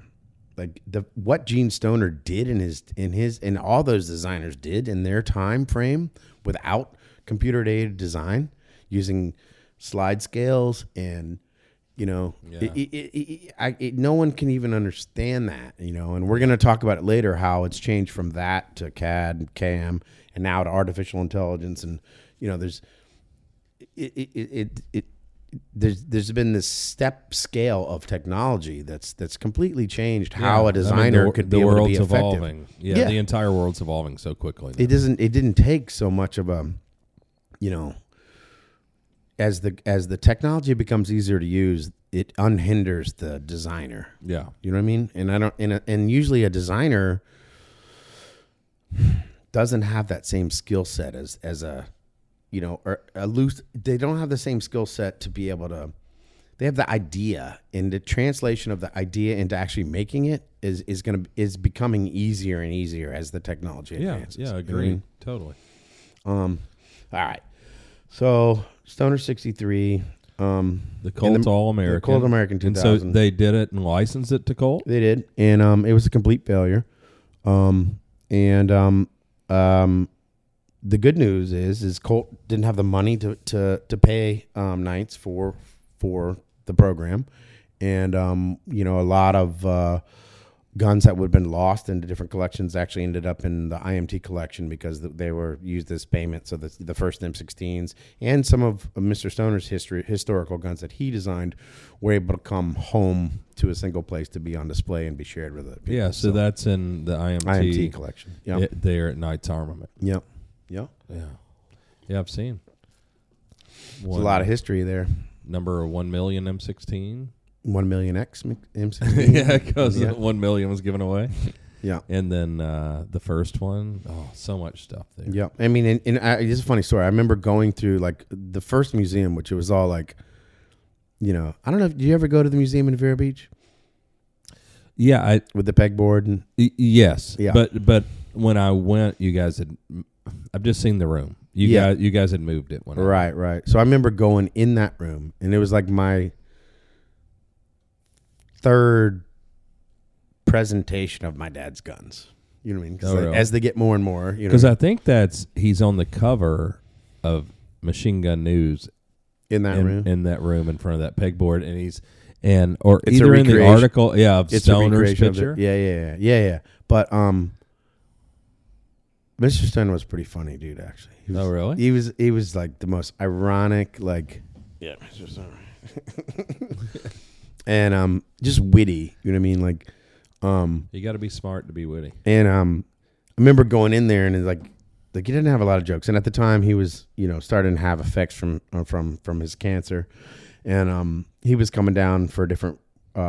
Like what Gene Stoner did and all those designers did in their time frame without computer aided design, using slide scales and, you know, no one can even understand that, you know. And we're going to talk about it later, how it's changed from that to CAD and CAM and now to artificial intelligence. And, you know, there's been this step scale of technology that's completely changed how a designer could be able to be effective. The world's evolving. Yeah, the entire world's evolving so quickly now. It didn't take so much of a, you know, as the technology becomes easier to use, it unhinders the designer. Yeah. You know what I mean? And and usually a designer doesn't have that same skill set as a, you know, or a loose, they don't have the same skill set to be able to, they have the idea, and the translation of the idea into actually making it is becoming easier and easier as the technology advances. Yeah, agree. You know? Totally. All right. So Stoner 63. The Colt's All-American. The Colt American 2000. And so they did it and licensed it to Colt? They did. And it was a complete failure. The good news is Colt didn't have the money to pay Knights for the program, and you know, a lot of guns that would have been lost into different collections actually ended up in the IMT collection because they were used as payment. So the first M16s and some of Mr. Stoner's historical guns that he designed were able to come home to a single place to be on display and be shared with other people. Yeah, so that's in the IMT collection. Yeah, there at Knight's Armament. Yep. Yeah, I've seen. There's a lot of history there. Number 1 million M16. 1 million X M16. Yeah, because 1 million was given away. Yeah, and then the first one. Oh, so much stuff there. Yeah, I mean, it's a funny story. I remember going through like the first museum, which it was all like, you know, I don't know. Did you ever go to the museum in Vero Beach? Yeah, with the pegboard and yes. Yeah, but when I went, you guys had. I've just seen the room. You guys had moved it. Right. So I remember going in that room, and it was like my third presentation of my dad's guns. You know what I mean? Really? As they get more and more. Because I think he's on the cover of Machine Gun News in that room in front of that pegboard, and he's or it's either in the article, of Stoner's picture. Yeah. But Mr. Stone was pretty funny, dude. Actually, he was, really? He was like the most ironic, like, yeah, Mr. Stone, and just witty. You know what I mean? Like, you got to be smart to be witty. And I remember going in there, and it's like he didn't have a lot of jokes. And at the time, he was, you know, starting to have effects from his cancer, and he was coming down for different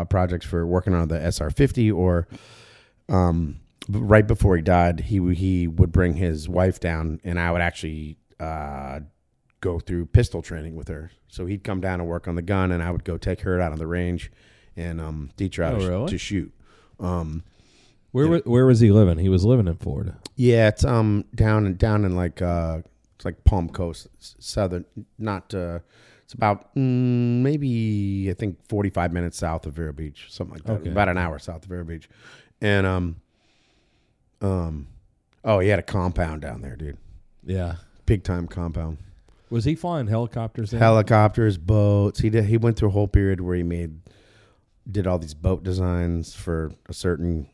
projects for working on the SR50 or Right before he died, he would bring his wife down, and I would actually go through pistol training with her. So he'd come down and work on the gun, and I would go take her out on the range and teach her to shoot. Where was he living? He was living in Florida. Yeah, it's down in like It's like Palm Coast, southern, not, it's about maybe, I think, 45 minutes south of Vero Beach, something like that. Okay. About an hour south of Vero Beach. And, oh, he had a compound down there, dude. Yeah. Big time compound. Was he flying helicopters? Helicopters, boats. He did. He went through a whole period where he did all these boat designs for a certain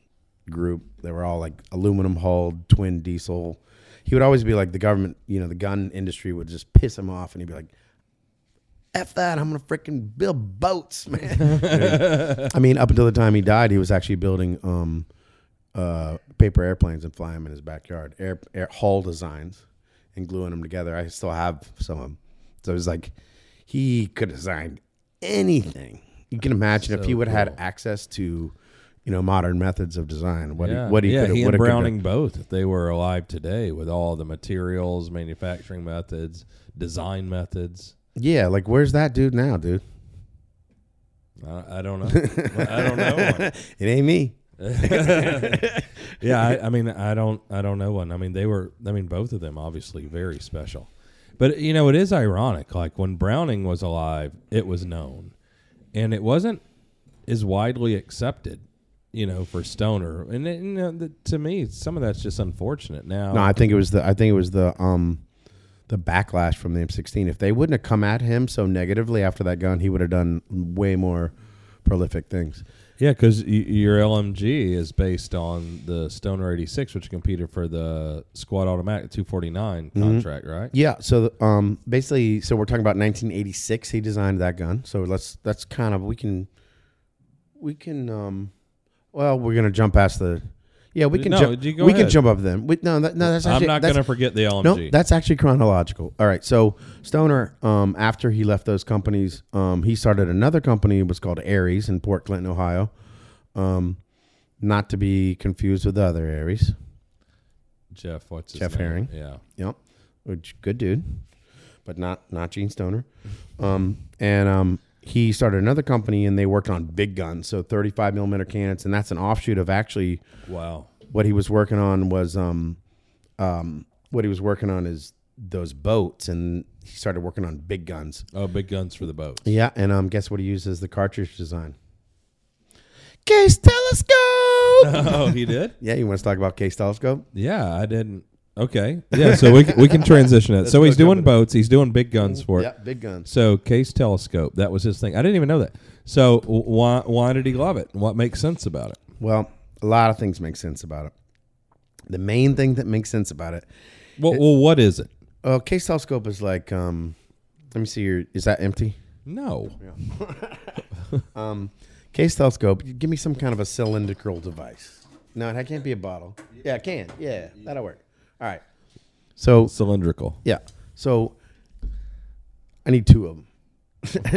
group. They were all like aluminum hulled, twin diesel. He would always be like, the government, you know, the gun industry would just piss him off, and he'd be like, F that, I'm going to freaking build boats, man. I mean, up until the time he died, he was actually building paper airplanes and flying them in his backyard, hull designs, and gluing them together. I still have some of them. So it was like, he could have designed anything. You can imagine if he would have had access to, you know, modern methods of design. He and Browning both, if they were alive today, with all the materials, manufacturing methods, design methods. Yeah, like, where's that dude now, dude? I don't know. I don't know one. It ain't me. Yeah, I mean, I don't know one. I mean, both of them obviously very special. But, you know, it is ironic. Like, when Browning was alive, it was known. And it wasn't as widely accepted, you know, for Stoner. And it, you know, to me, some of that's just unfortunate now. No, I think it was the backlash from the M16. If they wouldn't have come at him so negatively after that gun, he would have done way more prolific things. Yeah, because your LMG is based on the Stoner 86, which competed for the Squad Automatic 249 contract, right? Yeah. So basically, so we're talking about 1986. He designed that gun. So that's kind of, we're gonna jump past the. Yeah, we can jump up them. I'm not going to forget the LMG. No, that's actually chronological. All right, so Stoner, after he left those companies, he started another company. It was called Aries in Port Clinton, Ohio. Not to be confused with the other Aries. Jeff, what's his name? Jeff Herring. Yeah. Yep. Which, good dude, but not Gene Stoner. He started another company, and they worked on big guns, so 35 millimeter cannons, and that's an offshoot of actually. Wow. What he was working on was is those boats, and he started working on big guns. Oh, big guns for the boats. Yeah, and guess what he used as the cartridge design? Case telescope. Oh, he did. Yeah, you want to talk about case telescope? Yeah, I didn't. Okay. Yeah, so we can transition it. So he's doing boats. He's doing big guns for it. Yeah, big guns. So case telescope, that was his thing. I didn't even know that. So why did he love it? What makes sense about it? Well, a lot of things make sense about it. The main thing that makes sense about it. Well, what is it? Case telescope is like, let me see your, is that empty? No. Yeah. Case telescope, give me some kind of a cylindrical device. No, it can't be a bottle. Yeah, it can. Yeah, that'll work. All right, so cylindrical. Yeah, so I need two of them.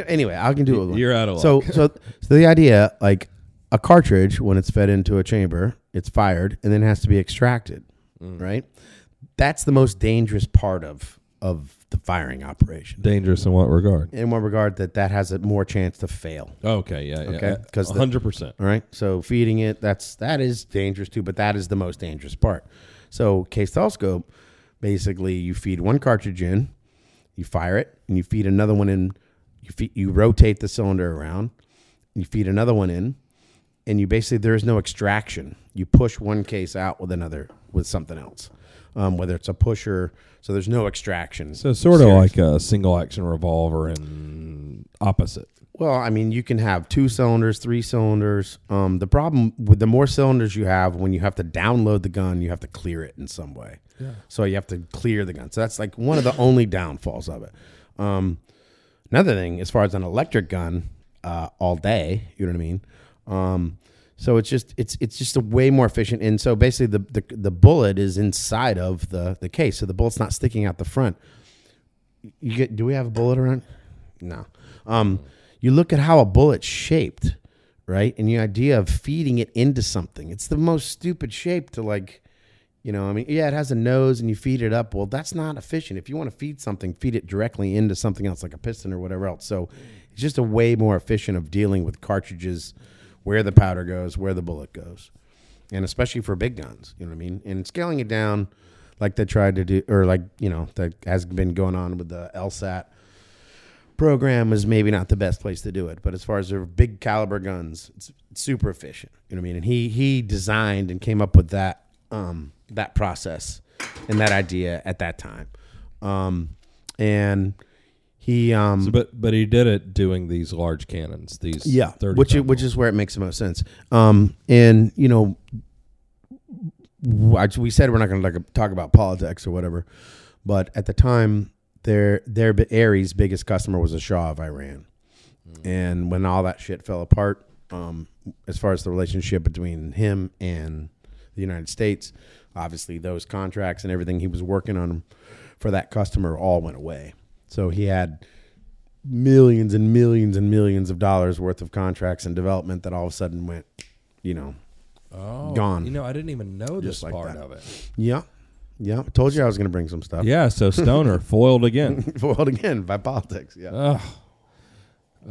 Anyway, I can do it with one. You're out of luck. So the idea, like a cartridge, when it's fed into a chamber, it's fired and then it has to be extracted, right? That's the most dangerous part of the firing operation. Dangerous in what regard? In what regard that has a more chance to fail. Okay, yeah, okay, because 100%. All right, so feeding it, that is dangerous too, but that is the most dangerous part. So case telescope, basically you feed one cartridge in, you fire it, and you feed another one in, you rotate the cylinder around, you feed another one in, and you basically, there is no extraction. You push one case out with another, with something else, whether it's a pusher, so there's no extraction. So sort of like a single action revolver and opposite. Well, I mean, you can have 2 cylinders, 3 cylinders. The problem with the more cylinders you have, when you have to download the gun, you have to clear it in some way. Yeah. So you have to clear the gun. So that's like one of the only downfalls of it. Another thing, as far as an electric gun, all day, you know what I mean? So it's just a way more efficient. And so basically the bullet is inside of the case. So the bullet's not sticking out the front. Do we have a bullet around? No. You look at how a bullet's shaped, right? And the idea of feeding it into something. It's the most stupid shape to, like, you know, I mean, yeah, it has a nose and you feed it up. Well, that's not efficient. If you want to feed something, feed it directly into something else like a piston or whatever else. So it's just a way more efficient of dealing with cartridges, where the powder goes, where the bullet goes. And especially for big guns, you know what I mean? And scaling it down, like they tried to do, or like, you know, that has been going on with the LSAT program is maybe not the best place to do it. But as far as their big caliber guns, it's super efficient. You know what I mean? And he designed and came up with that, that process and that idea at that time. And he, so, but he did it doing these large cannons, these, yeah, which is where it makes the most sense. And you know, we said we're not going to talk about politics or whatever, but at the time, their Aries' biggest customer was the Shah of Iran, and when all that shit fell apart, as far as the relationship between him and the United States, obviously those contracts and everything he was working on for that customer all went away. So he had millions and millions and millions of dollars worth of contracts and development that all of a sudden went, you know. Oh, gone. You know, I didn't even know this part of it. Yeah. Yeah. I told you I was going to bring some stuff. Yeah. So Stoner foiled again. Foiled again by politics. Yeah. Oh.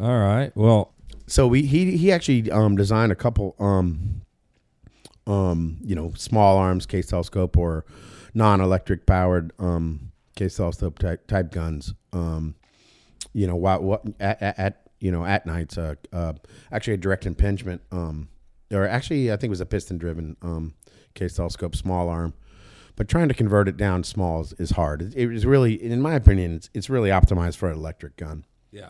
All right. Well, so he actually designed a couple, you know, small arms case telescope or non-electric powered case telescope type guns, you know, at Knight's, actually a direct impingement, or actually, I think it was a piston-driven case telescope, small arm. But trying to convert it down small is hard. It is really, in my opinion, it's really optimized for an electric gun. Yeah.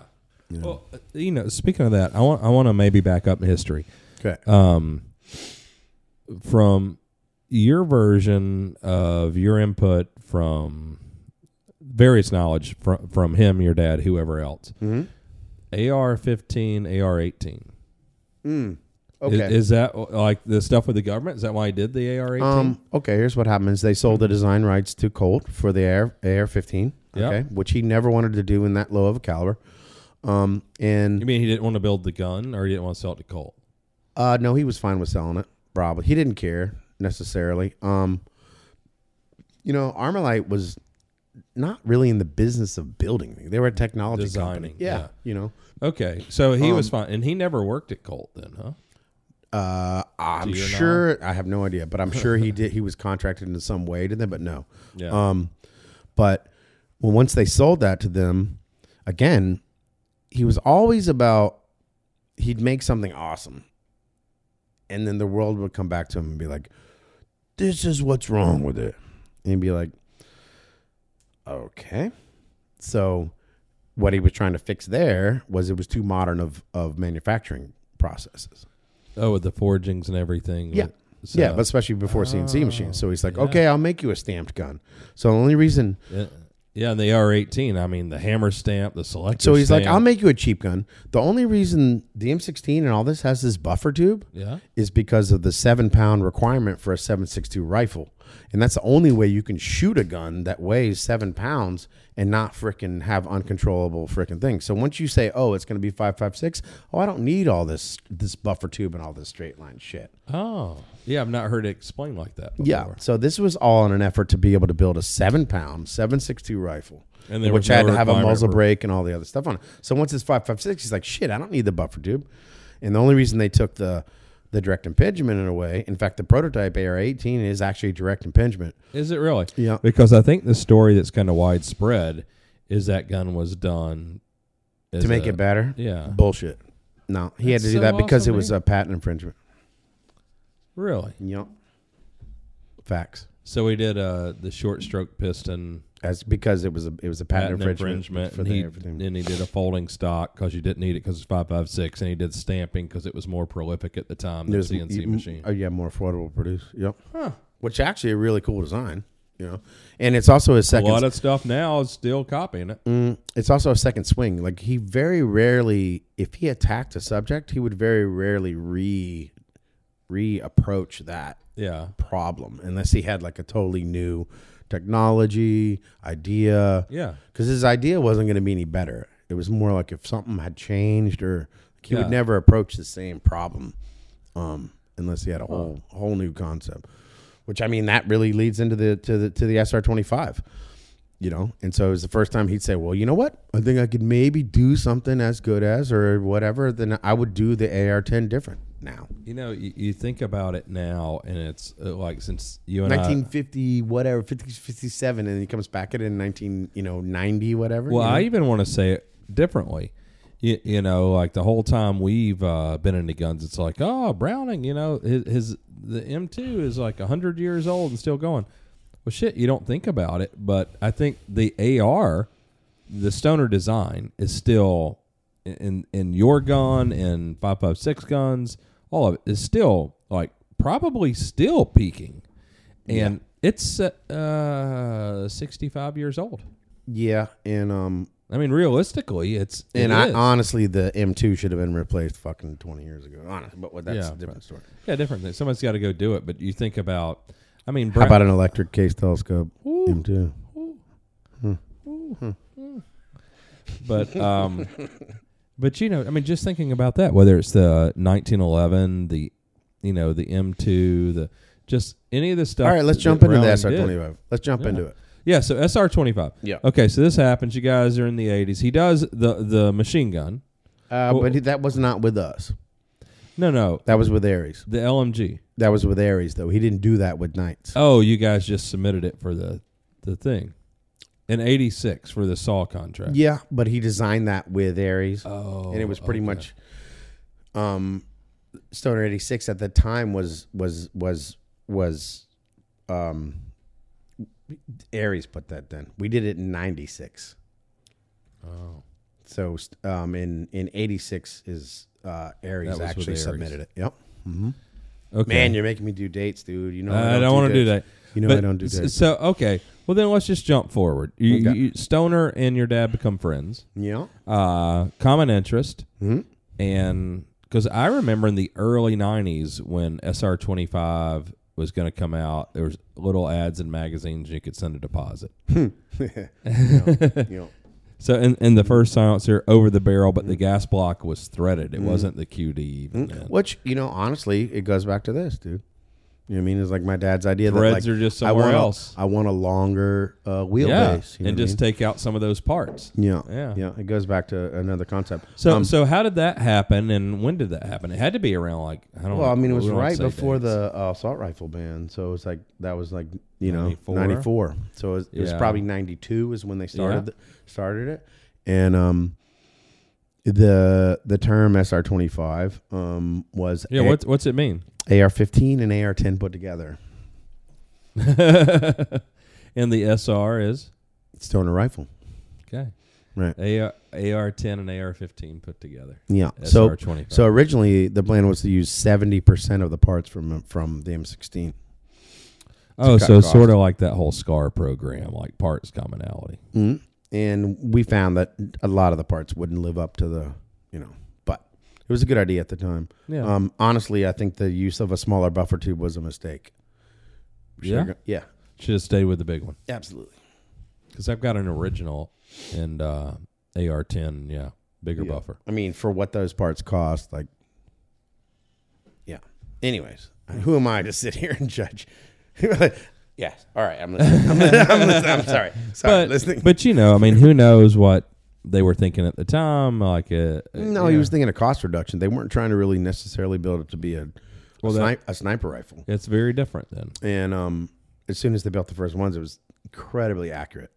You know? Well, you know, speaking of that, I want to maybe back up in history. Okay. From your version of your input from various knowledge from him, your dad, whoever else, mm-hmm. AR-15, AR-18. Mm-hmm. Okay. Is that like the stuff with the government? Is that why he did the AR-18? Okay, here's what happens. They sold the design rights to Colt for the AR-15, okay, yep. Which he never wanted to do in that low of a caliber. And you mean he didn't want to build the gun, or he didn't want to sell it to Colt? No, he was fine with selling it, probably. He didn't care, necessarily. You know, Armalite was not really in the business of building. They were a technology company. Yeah, you know. Okay, so he was fine. And he never worked at Colt then, huh? I'm sure. I have no idea, but I'm sure he did. He was contracted in some way to them, but no. Yeah. But once they sold that to them, again, he was always about he'd make something awesome, and then the world would come back to him and be like, "This is what's wrong with it," and he'd be like, "Okay." So, what he was trying to fix there was it was too modern of manufacturing processes. Oh, with the forgings and everything. Yeah. So. Yeah, but especially before CNC machines. So he's like, yeah. Okay, I'll make you a stamped gun. So the only reason... Yeah, and the AR-18, I mean, the hammer stamp, the selector stamp. So he's like, I'll make you a cheap gun. The only reason the M16 and all this has this buffer tube is because of the 7-pound requirement for a 7.62 rifle. And that's the only way you can shoot a gun that weighs 7 pounds and not frickin' have uncontrollable frickin' things. So once you say, oh, it's going to be 5.56, I don't need all this buffer tube and all this straight line shit. Oh, yeah, I've not heard it explained like that before. Yeah, so this was all in an effort to be able to build a 7-pound, 7.62 rifle. And which had to have a muzzle brake and all the other stuff on it. So once it's 5.56, he's like, shit, I don't need the buffer tube. And the only reason they took the direct impingement in a way, in fact, the prototype AR-18 is actually direct impingement. Is it really? Yeah. Because I think the story that's kind of widespread is that gun was done to make it better. Yeah. Bullshit. No, he had to do that because it was a patent infringement. Really? Yep. Facts. So we did the short stroke piston. As because it was a patent infringement for the everything. And he did a folding stock because you didn't need it because it's 5.56, and he did stamping because it was more prolific at the time than the CNC machine. Oh yeah, more affordable to produce. Yep. Huh. Which actually a really cool design, you know. And it's also a second. A lot of stuff now is still copying it. It's also a second swing. Like he very rarely, if he attacked a subject, he would very rarely reapproach that problem unless he had like a totally new technology, idea. Yeah. Because his idea wasn't going to be any better. It was more like if something had changed or he would never approach the same problem unless he had a whole new concept. Which I mean that really leads into the SR-25. you know. And so it was the first time he'd say, well, you know what? I think I could maybe do something as good as or whatever. Then I would do the AR-10 different now. You know, you think about it now, and it's like since you and 1950, I, whatever, 50, 57, and he comes back at it in 1990, whatever. Well, you know? I even want to say it differently. You know, like the whole time we've been into guns, it's like, oh, Browning, you know, the M2 is like 100 years old and still going. Well, shit, you don't think about it, but I think the AR, the Stoner design, is still in your gun and 5.56 guns, all of it is still like probably still peaking, and yeah. It's 65 years old. Yeah, and I mean, realistically, it's... And honestly, the M2 should have been replaced fucking 20 years ago. Honestly, but that's a different story. Yeah, different thing. Somebody's got to go do it. But you think about... I mean... How about an electric case telescope? Ooh, M2. Ooh, ooh, huh. Ooh. But, but, you know, I mean, just thinking about that, whether it's the 1911, the, you know, the M2, the... Just any of the stuff... All right, let's jump into the SR-25. Let's jump into it. Yeah, so SR-25. Yeah. Okay, so this happens. You guys are in the 80s. He does the machine gun. But that was not with us. No. That was with Aries. The LMG. That was with Aries, though. He didn't do that with Knights. Oh, you guys just submitted it for the thing. In 86 for the Saw contract. Yeah, but he designed that with Aries. Oh. And it was pretty much... Stoner 86 at the time was Aries put that then. We did it in 96. Oh. So in 86 is Aries actually submitted it. Yep. Mm-hmm. Okay. Man, you're making me do dates, dude. You know I don't want to do that. You know I don't do dates. So, okay. Well, then let's just jump forward. You, Stoner and your dad become friends. Yeah. Common interest. Mm-hmm. And because I remember in the early 90s when SR-25 was going to come out, there was little ads in magazines you could send a deposit. Yeah. So in the first silencer over the barrel, but the gas block was threaded. It wasn't the QD even then. Which, you know, honestly, it goes back to this, dude. You know what I mean? It's like my dad's idea threads that like, are just somewhere else. I want a longer wheelbase. Yeah, and just take out some of those parts. Yeah. Yeah. Yeah. It goes back to another concept. So so how did that happen and when did that happen? It had to be around like, I don't know. Well, I mean, it was right before the assault rifle ban. So it's like, that was like, you know, 94. So it was probably 92 is when they started it. And the term SR-25 was... Yeah, what's it mean? AR-15 and AR-10 put together. And the SR is? It's Stoner rifle. Okay. Right. AR-10 and AR-15 put together. Yeah. SR-25. So originally the plan was to use 70% of the parts from the M16. Oh, so sort of like that whole SCAR program, like parts commonality. Mm-hmm. And we found that a lot of the parts wouldn't live up to the, you know. It was a good idea at the time. Yeah. Honestly, I think the use of a smaller buffer tube was a mistake. Yeah. Should have stayed with the big one. Absolutely. Because I've got an original and AR-10, bigger buffer. I mean, for what those parts cost, like, yeah. Anyways, who am I to sit here and judge? Yes. All right. I'm listening. I'm sorry. Listening. But, you know, I mean, who knows what they were thinking at the time, like he was thinking a cost reduction. They weren't trying to really necessarily build it to be a sniper rifle. It's very different then. And as soon as they built the first ones, it was incredibly accurate.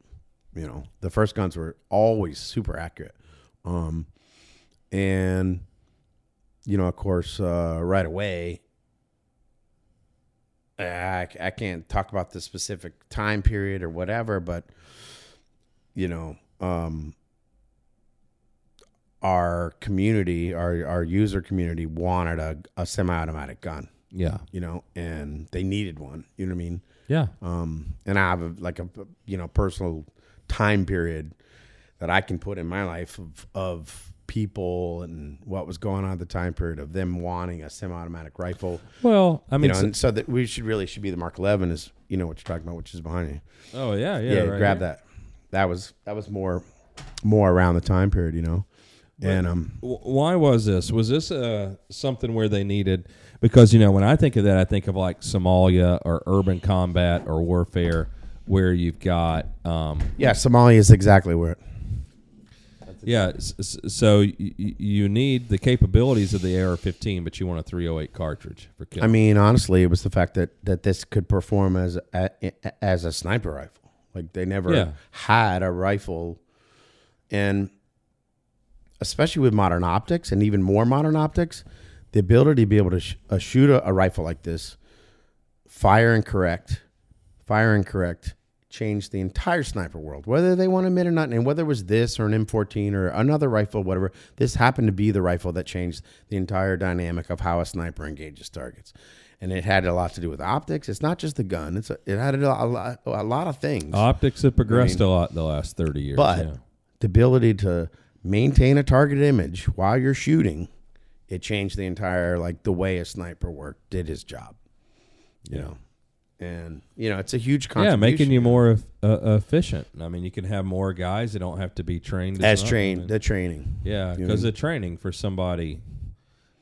You know, the first guns were always super accurate. And you know, of course, right away, I can't talk about the specific time period or whatever, but you know, our community, our user community wanted a semi-automatic gun. Yeah. You know, and they needed one. You know what I mean? Yeah. And I have a personal time period that I can put in my life of people and what was going on at the time period of them wanting a semi-automatic rifle. Well, I mean, you know, and so that we should be the Mark 11 is, you know what you're talking about, which is behind you. Oh yeah. Yeah. Right, grab that. That was more around the time period, you know? And why was this? Was this something where they needed? Because you know, when I think of that, I think of like Somalia or urban combat or warfare, where you've got yeah, Somalia is exactly where it. Yeah, so you need the capabilities of the AR-15, but you want a 308 cartridge for killing. I mean, honestly, it was the fact that this could perform as a sniper rifle. Like, they never had a rifle, and especially with modern optics and even more modern optics, the ability to be able to shoot a rifle like this, fire and correct, changed the entire sniper world, whether they want to admit or not, and whether it was this or an M14 or another rifle, whatever. This happened to be the rifle that changed the entire dynamic of how a sniper engages targets, and it had a lot to do with optics. It's not just the gun; it had a lot of things. Optics have progressed a lot in the last 30 years, but the ability to maintain a target image while you're shooting, it changed the entire the way a sniper worked, did his job, you know. And, it's a huge contribution. Yeah, making you more efficient. I mean, you can have more guys that don't have to be trained. The training. Yeah, because the training for somebody,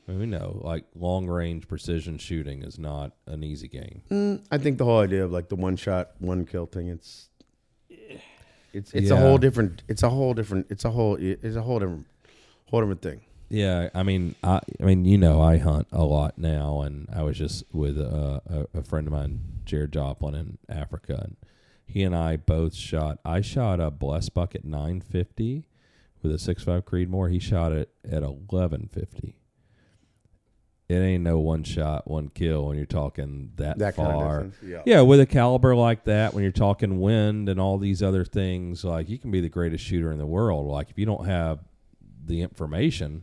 we know, long-range precision shooting is not an easy game. I think the whole idea of, the one-shot, one-kill thing, it's a whole different thing. Yeah, I mean, I hunt a lot now, and I was just with a friend of mine, Jared Joplin, in Africa, and he and I both shot. I shot a blessed buck at 950 with a 6.5 Creedmoor. He shot it at 1150. It ain't no one shot, one kill when you're talking that far. Kind of difference. Yeah, with a caliber like that, when you're talking wind and all these other things, you can be the greatest shooter in the world. If you don't have the information.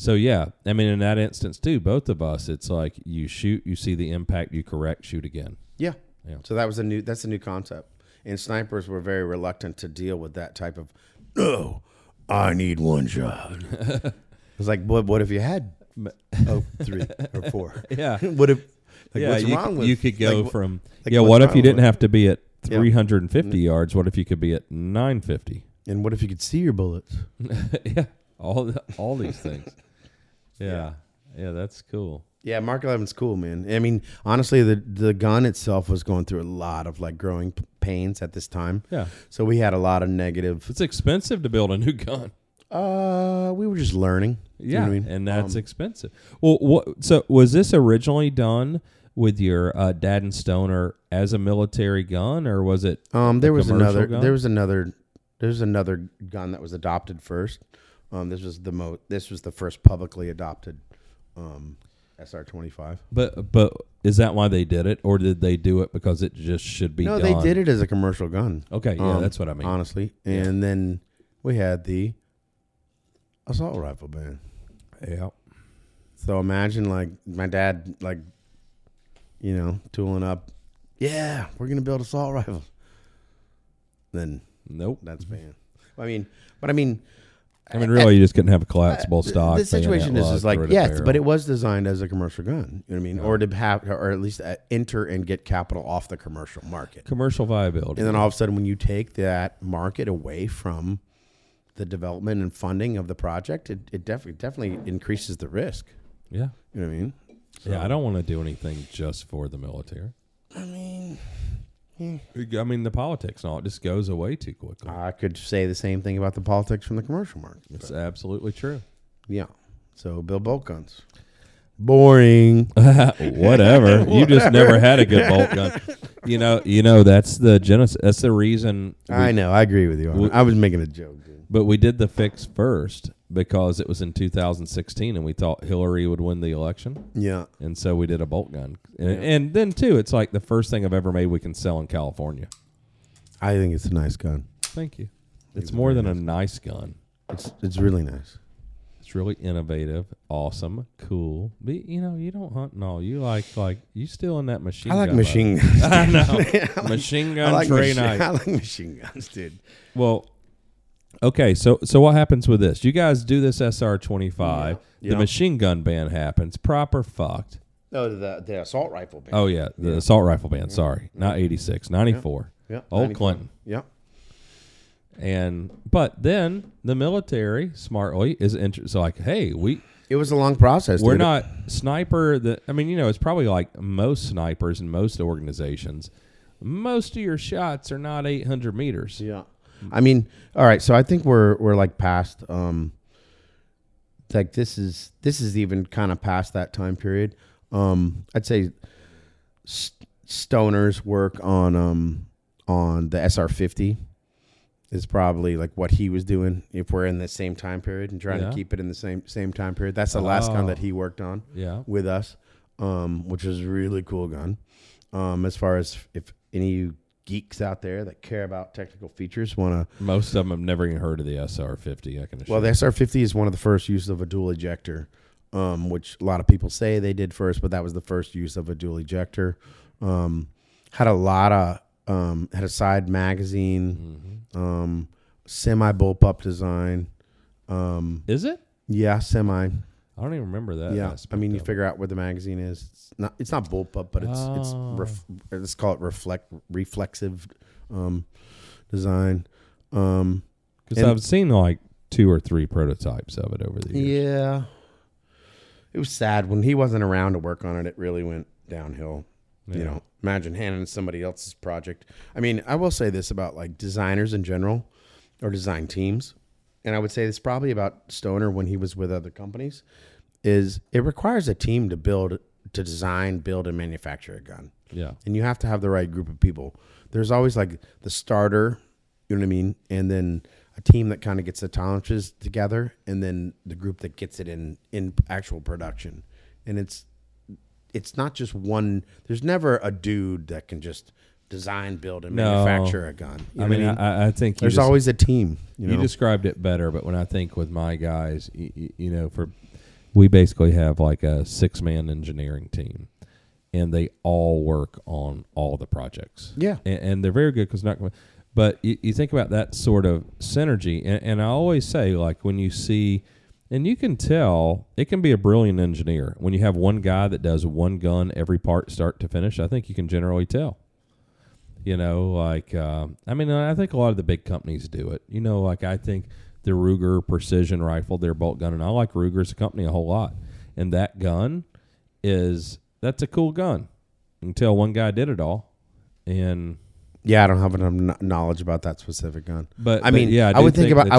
So, yeah, I mean, in that instance, too, both of us, it's you shoot, you see the impact, you correct, shoot again. Yeah. Yeah. So that's a new concept. And snipers were very reluctant to deal with that type of, no, I need one shot. It was what if you had three or four? Yeah. What if, what's wrong with? You could go from, what if you didn't have to be at 350 yards? What if you could be at 950? And what if you could see your bullets? Yeah. All these things. Yeah. Yeah, that's cool. Yeah, Mark 11's cool, man. I mean, honestly, the gun itself was going through a lot of growing pains at this time. Yeah. So we had a lot of negative. It's expensive to build a new gun. We were just learning. Yeah, you know what I mean? And that's expensive. Well, so was this originally done with your Dad and Stoner as a military gun, or was it There was another gun that was adopted first. This was the first publicly adopted SR-25. But is that why they did it, or did they do it because it just should be done? No, they did it as a commercial gun. Okay, yeah, that's what I mean. Honestly. And then we had the assault rifle ban. Yeah. So imagine my dad tooling up, yeah, we're going to build assault rifles. Then nope, that's banned. I mean, really, you just couldn't have a collapsible stock. The situation is just yes, but it was designed as a commercial gun. You know what I mean? Yeah. Or to have, or at least enter and get capital off the commercial market. Commercial viability. And then all of a sudden, when you take that market away from the development and funding of the project, it definitely increases the risk. Yeah. You know what I mean? So, yeah, I don't want to do anything just for the military. I mean, the politics and all, it just goes away too quickly. I could say the same thing about the politics from the commercial market. It's absolutely true. Yeah. So, build bolt guns. Boring. Whatever. You just never had a good bolt gun. You know, that's the genesis. That's the reason. I know. I agree with you. I was making a joke, dude. But we did the fix first because it was in 2016, and we thought Hillary would win the election. Yeah. And so we did a bolt gun. And then, too, it's the first thing I've ever made we can sell in California. I think it's a nice gun. Thank you. It's more than a nice gun. It's really nice. It's really innovative, awesome, cool. But, you don't hunt and all. You you still in that machine gun. I like machine guns. I know. Machine gun Trey Knight. I like machine guns, dude. Well, okay, so what happens with this? You guys do this SR-25. Yeah. The machine gun ban happens. Proper fucked. No, the assault rifle ban. Oh, yeah, the assault rifle ban. Yeah. Sorry. Yeah. Not 86, 94. Yeah. Old 95. Clinton. Yeah. But then the military smartly is interested. So hey, it was a long process. We're not sniper. It's probably like most snipers in most organizations. most of your shots are not 800 meters. Yeah. I mean, all right, so I think we're like past like this is even kind of past that time period. I'd say Stoner's work on the SR50 is probably like what he was doing if we're in the same time period and trying to keep it in the same time period. That's the last gun that he worked on with us, which was a really cool gun. As far as if any geeks out there that care about technical features want to... Most of them have never even heard of the SR50, I can assure you. Well, the SR50 is one of the first uses of a dual ejector, which a lot of people say they did first, but that was the first use of a dual ejector. Had a lot of... had a side magazine, semi-bullpup design. Is it? Yeah, semi. I don't even remember that. Yeah, I mean, you figure out where the magazine is. It's not bullpup, but let's call it reflexive design. Because I've seen like 2 or 3 prototypes of it over the years. Yeah, it was sad when he wasn't around to work on it. It really went downhill. Yeah. You know, imagine handing somebody else's project. I mean, I will say this about like designers in general or design teams. And I would say this probably about Stoner when he was with other companies, is it requires a team to design, build and manufacture a gun. Yeah. And you have to have the right group of people. There's always like the starter, you know what I mean? And then a team that kind of gets the tolerances together, and then the group that gets it in actual production. And it's not just one. There's never a dude that can just design, build, and manufacture a gun. You know I think there's always a team. You know? You described it better, but when I think with my guys, you know, we basically have like a 6-man engineering team, and they all work on all the projects. Yeah, and they're very good because not. But you think about that sort of synergy, and I always say like when you see. And you can tell it can be a brilliant engineer. When you have one guy that does one gun, every part, start to finish, I think you can generally tell. You know, like, I mean, I think a lot of the big companies do it. You know, like I think the Ruger Precision Rifle, their bolt gun, and I like Ruger as a company a whole lot. And that gun that's a cool gun. You can tell one guy did it all. And... Yeah, I don't have enough knowledge about that specific gun. But I mean, yeah, I think about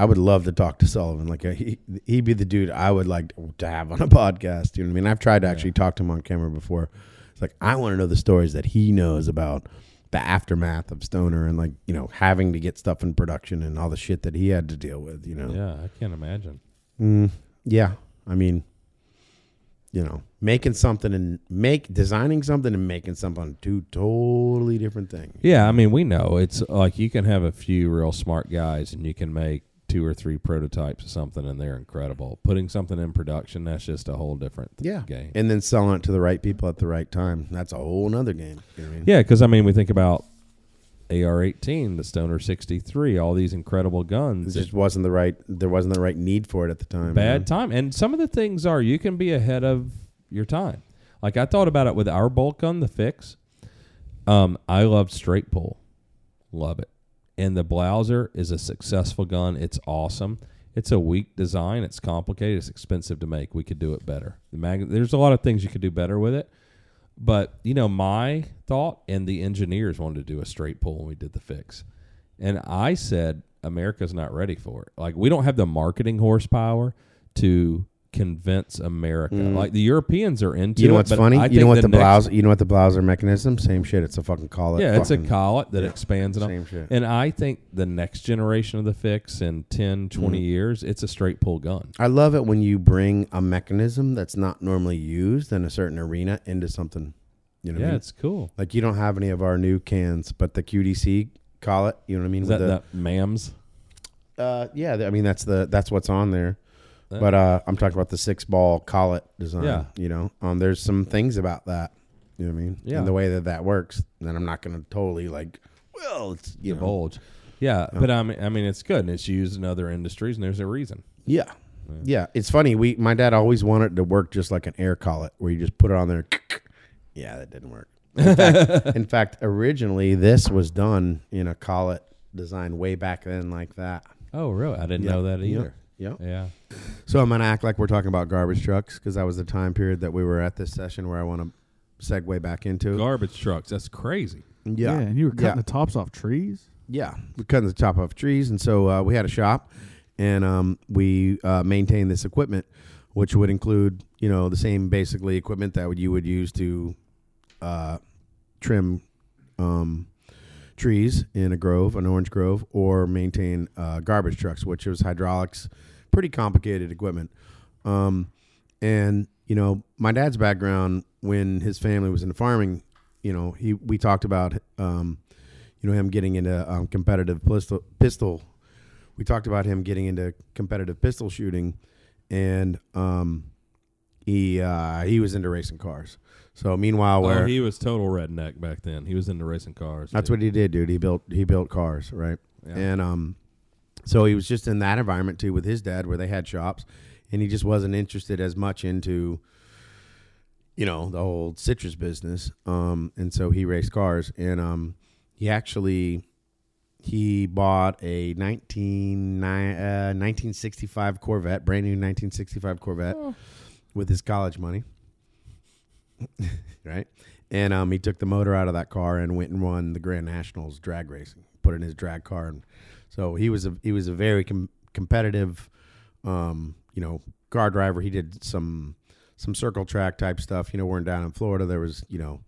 I would love to talk to Sullivan. Like he'd be the dude I would like to have on a podcast. You know what I mean? I've tried to actually talk to him on camera before. It's like, I want to know the stories that he knows about the aftermath of Stoner and like, you know, having to get stuff in production and all the shit that he had to deal with, you know? Yeah. I can't imagine. Yeah. I mean, you know, designing something and making something two totally different things. Yeah, I mean, we know it's like you can have a few real smart guys and you can make 2 or 3 prototypes of something and they're incredible. Putting something in production, that's just a whole different game. And then selling it to the right people at the right time. That's a whole nother game. You know what I mean? Yeah, because I mean, we think about AR-18, the Stoner 63, all these incredible guns. It just wasn't the right. There wasn't the right need for it at the time. Bad time. And some of the things are you can be ahead of your time. Like I thought about it with our bolt gun, the Fix. I love straight pull, love it. And the Blouser is a successful gun. It's awesome. It's a weak design. It's complicated. It's expensive to make. We could do it better. There's a lot of things you could do better with it. But, you know, my thought and the engineers wanted to do a straight pull when we did the Fix. And I said, America's not ready for it. Like, we don't have the marketing horsepower to convince America. Like, the Europeans are into it. You know what's funny? You know what the Blouser mechanism? Same shit. It's a fucking collet. Yeah, it's a collet that expands. Same shit. And I think the next generation of the Fix in 10, 20 years, it's a straight pull gun. I love it when you bring a mechanism that's not normally used in a certain arena into something. You know what I mean? It's cool. Like, you don't have any of our new cans, but the QDC collet, you know what I mean? Is with that MAMS? Yeah, I mean, that's what's on there. But I'm talking about the 6-ball collet design, you know. There's some things about that, you know what I mean? Yeah. And the way that works, then I'm not going to totally like, well, it's, you know. Bulge. Yeah, but I mean, it's good, and it's used in other industries, and there's a reason. Yeah. Yeah, it's funny. My dad always wanted to work just like an air collet, where you just put it on there. Yeah, that didn't work. In fact, originally, this was done in a collet design way back then like that. Oh, really? I didn't know that either. Yep. Yeah. So I'm going to act like we're talking about garbage trucks because that was the time period that we were at this session where I want to segue back into garbage trucks. That's crazy. Yeah, and you were cutting the tops off trees. Yeah, we're cutting the top off trees, and so we had a shop, and we maintained this equipment, which would include, you know, the same basically equipment that you would use to trim trees in a grove, an orange grove, or maintain garbage trucks, which was hydraulics, pretty complicated equipment. And you know, my dad's background when his family was in farming, you know, we talked about you know, him getting into competitive pistol. We talked about him getting into competitive pistol shooting, and he was into racing cars. So meanwhile, he was total redneck back then. He was into racing cars. That's what he did, dude. He built cars, right? Yeah. And so he was just in that environment too with his dad, where they had shops, and he just wasn't interested as much into, you know, the whole citrus business. And so he raced cars, and he bought a 1965 Corvette, brand new 1965 Corvette, with his college money. Right, and he took the motor out of that car and went and won the Grand Nationals drag racing. Put in his drag car, and so he was a very competitive, you know, car driver. He did some circle track type stuff. You know, we're down in Florida, there was, you know,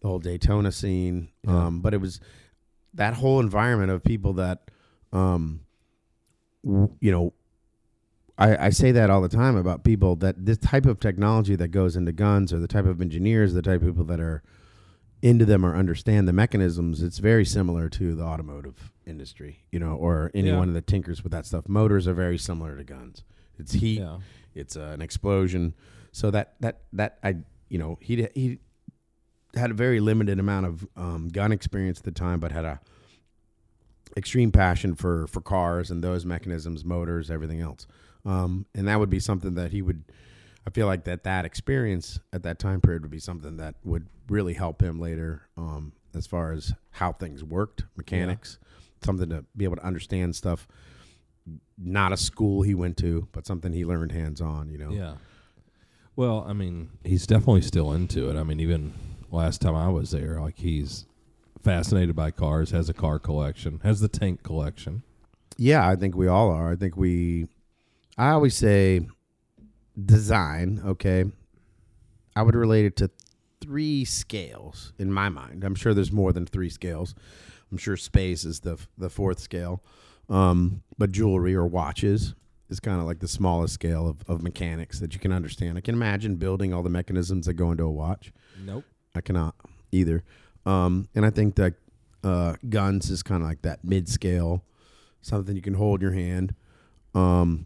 the whole Daytona scene, but it was that whole environment of people that, you know. I say that all the time about people that this type of technology that goes into guns, or the type of engineers, the type of people that are into them or understand the mechanisms. It's very similar to the automotive industry, you know, or anyone that tinkers with that stuff. Motors are very similar to guns. It's heat. Yeah. It's an explosion. So he had a very limited amount of gun experience at the time, but had a extreme passion for cars and those mechanisms, motors, everything else. And that would be something that I feel like that experience at that time period would be something that would really help him later, as far as how things worked, mechanics, something to be able to understand stuff, not a school he went to, but something he learned hands-on, you know? Yeah. Well, I mean, he's definitely still into it. I mean, even last time I was there, like, he's fascinated by cars, has a car collection, has the tank collection. Yeah, I think we all are. I always say design, okay? I would relate it to three scales in my mind. I'm sure there's more than three scales. I'm sure space is the fourth scale. But jewelry or watches is kind of like the smallest scale of mechanics that you can understand. I can imagine building all the mechanisms that go into a watch. Nope. I cannot either. And I think that guns is kind of like that mid-scale, something you can hold in your hand.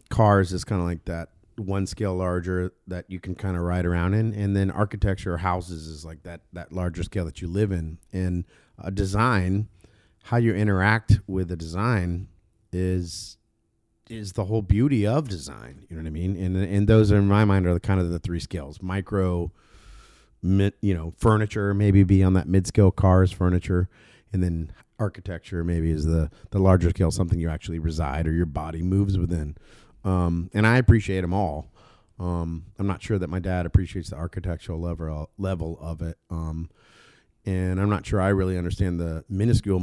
Cars is kind of like that one scale larger that you can kind of ride around in, and then architecture or houses is like that larger scale that you live in. And design, how you interact with the design is the whole beauty of design. You know what I mean? And those in my mind are the kind of the three scales. Micro, furniture maybe be on that mid scale. Cars, furniture, and then architecture maybe is the larger scale, something you actually reside or your body moves within. And I appreciate them all. I'm not sure that my dad appreciates the architectural level of it. And I'm not sure I really understand the minuscule,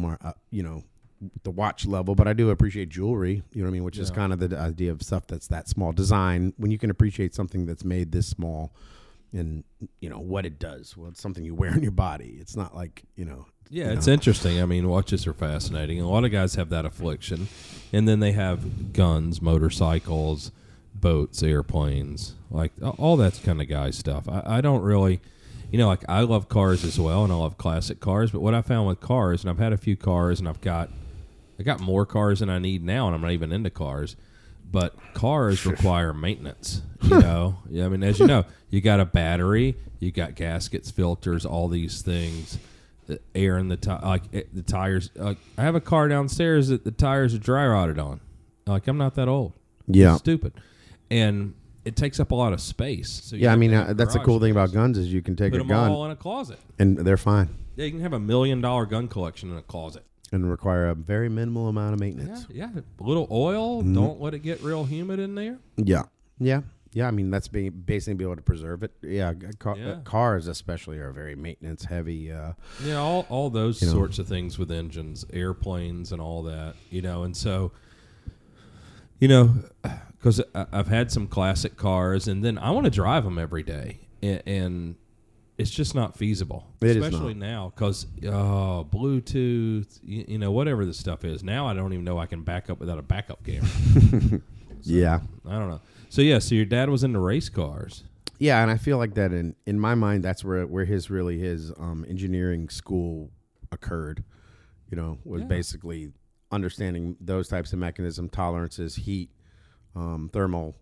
the watch level, but I do appreciate jewelry, you know what I mean, which is kind of the idea of stuff that's that small. Design, when you can appreciate something that's made this small and, you know, what it does. Well, it's something you wear in your body. It's not like, you know. Yeah, it's interesting. I mean, watches are fascinating. A lot of guys have that affliction. And then they have guns, motorcycles, boats, airplanes, like all that kind of guy stuff. I don't really, you know, like I love cars as well, and I love classic cars. But what I found with cars, and I've had a few cars, and I got more cars than I need now, and I'm not even into cars. But cars require maintenance, you know. I mean, as you know, you got a battery, you got gaskets, filters, all these things, the air in the the tires. I have a car downstairs that the tires are dry rotted on. Like, I'm not that old. Yeah. It's stupid. And it takes up a lot of space. So yeah, I mean, that's the cool thing about guns is you can take a gun. Put them all in a closet. And they're fine. Yeah, you can have $1 million gun collection in a closet. And require a very minimal amount of maintenance. Yeah, a little oil. Don't let it get real humid in there. Yeah, yeah. Yeah, I mean, that's being basically be able to preserve it. Yeah, cars especially are very maintenance heavy. Yeah, all those sorts of things with engines, airplanes, and all that. And so, because I've had some classic cars, and then I want to drive them every day, and it's just not feasible, especially now because Bluetooth, whatever the stuff is. Now I don't even know I can back up without a backup camera. Yeah, I don't know. So your dad was into race cars. Yeah, and I feel like that in my mind, that's where his engineering school occurred. Was basically understanding those types of mechanism, tolerances, heat, thermal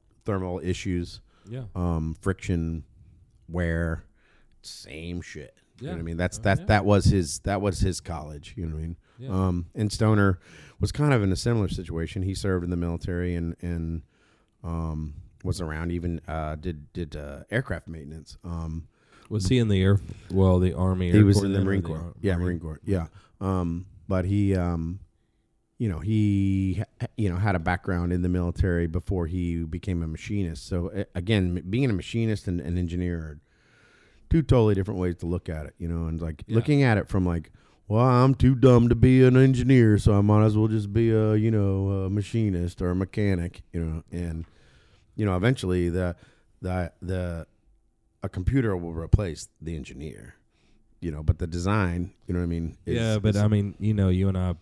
issues, friction, wear, same shit. Yeah. You know what I mean? That was his college. You know what I mean? Yeah. And Stoner was kind of in a similar situation. He served in the military and. Was around, even did aircraft maintenance. Was he in the Air? Well, the Army. He was in the Marine Corps. Yeah, Marine Corps. Yeah. But he, he had a background in the military before he became a machinist. So again, being a machinist and an engineer are two totally different ways to look at it. And looking at it from well, I'm too dumb to be an engineer, so I might as well just be a machinist or a mechanic, and eventually a computer will replace the engineer, but the design, what I mean? You and I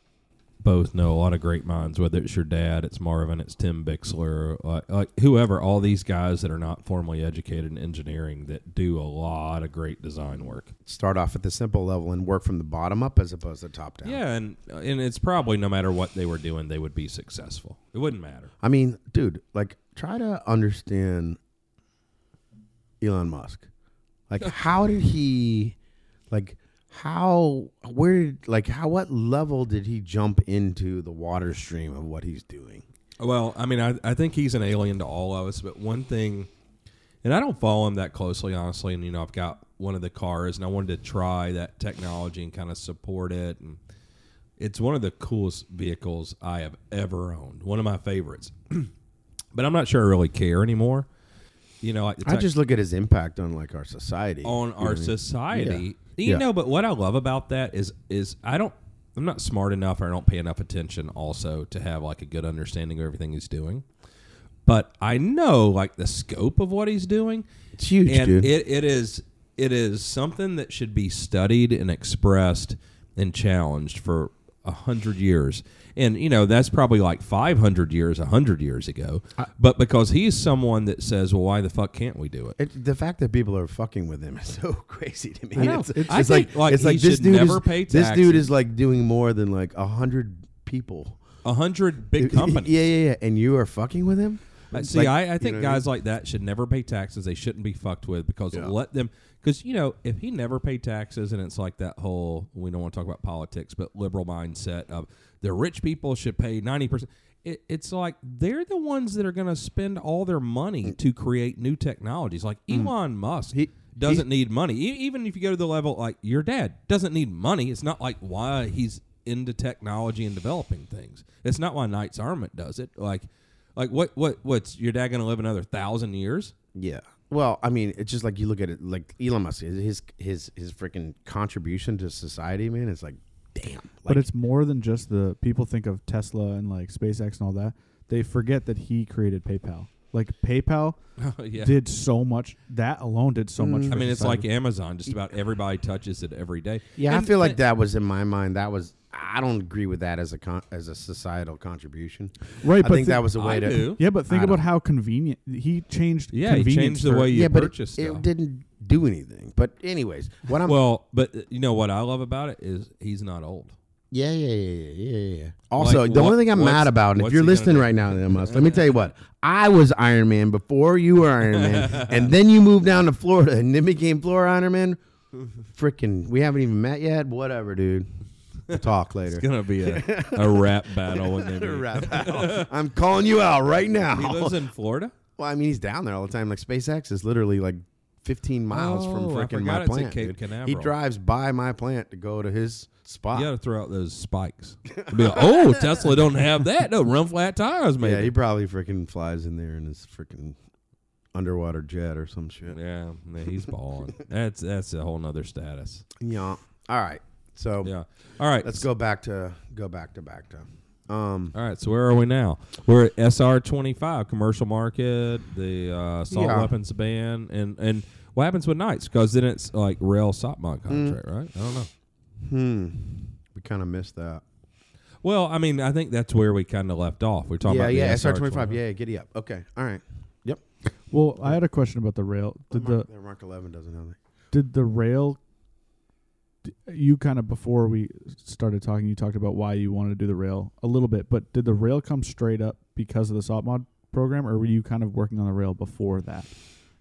both know a lot of great minds, whether it's your dad, it's Marvin, it's Tim Bixler, like whoever, all these guys that are not formally educated in engineering that do a lot of great design work. Start off at the simple level and work from the bottom up as opposed to top down. Yeah, and it's probably no matter what they were doing, they would be successful. It wouldn't matter. I mean, dude, try to understand Elon Musk. How did he, what level did he jump into the water stream of what he's doing? Well, I mean, I think he's an alien to all of us, but one thing, and I don't follow him that closely, honestly, and, I've got one of the cars, and I wanted to try that technology and kind of support it, and it's one of the coolest vehicles I have ever owned, one of my favorites, but I'm not sure I really care anymore. I just look at his impact on our society. On our society. Yeah. But what I love about that is I'm not smart enough or I don't pay enough attention also to have a good understanding of everything he's doing. But I know the scope of what he's doing. It's huge, and dude. It is something that should be studied and expressed and challenged for 100 years. And, that's probably 500 years, 100 years ago. But because he's someone that says, well, why the fuck can't we do it? The fact that people are fucking with him is so crazy to me. I know. This dude is doing more than 100 people. 100 big companies. Yeah. And you are fucking with him? See, I think guys like that should never pay taxes. They shouldn't be fucked with because let them... Because, if he never paid taxes, and it's that whole, we don't want to talk about politics, but liberal mindset of the rich people should pay 90%. It's they're the ones that are going to spend all their money to create new technologies. Elon Musk doesn't need money. Even if you go to the level, your dad doesn't need money. It's not why he's into technology and developing things. It's not why Knight's Armament does it. What's your dad going to live another 1,000 years? Yeah. Well, I mean, it's just you look at it, Elon Musk, his freaking contribution to society, man, it's damn. But it's more than just the people think of Tesla and SpaceX and all that. They forget that he created PayPal. PayPal did so much. That alone did so much. I mean, it's society. Amazon. Just about everybody touches it every day. Yeah, and I feel that was in my mind. That was. I don't agree with that as a societal contribution. Right, I think that was a way to do. Yeah, but think about how convenient he changed. Yeah, he changed the way you purchase stuff. It didn't do anything. But anyways, what I'm but you know what I love about it is he's not old. Yeah. Also, the only thing I'm mad about, and if you're listening right now, let me tell you what. I was Iron Man before you were Iron Man, and then you moved down to Florida and then became Florida Iron Man. Freaking, we haven't even met yet. Whatever, dude. We'll talk later. It's gonna be a rap battle when they do. I'm calling you out right now. He lives in Florida? Well, I mean, he's down there all the time. SpaceX is literally 15 miles from freaking my plant. Cape Canaveral. He drives by my plant to go to his spot. You gotta throw out those spikes. Be Tesla don't have that. No, run flat tires, man. Yeah, he probably freaking flies in there in his freaking underwater jet or some shit. Yeah, he's balling. That's a whole nother status. Yeah. All right. So yeah. All right. Let's go back to. All right. So where are we now? We're at SR-25 commercial market, the assault weapons ban, and what happens with Knights? Because then it's like rail assault mod contract, right? I don't know. We kind of missed that. Well, I mean, I think that's where we kind of left off. We're talking about SR-25. Yeah, giddy up. Okay. All right. Yep. Well, I had a question about the rail. Mark 11 doesn't have it. Did the rail? You kind of, before we started talking, you talked about why you wanted to do the rail a little bit, but did the rail come straight up because of the SOP mod program, or were you kind of working on the rail before that,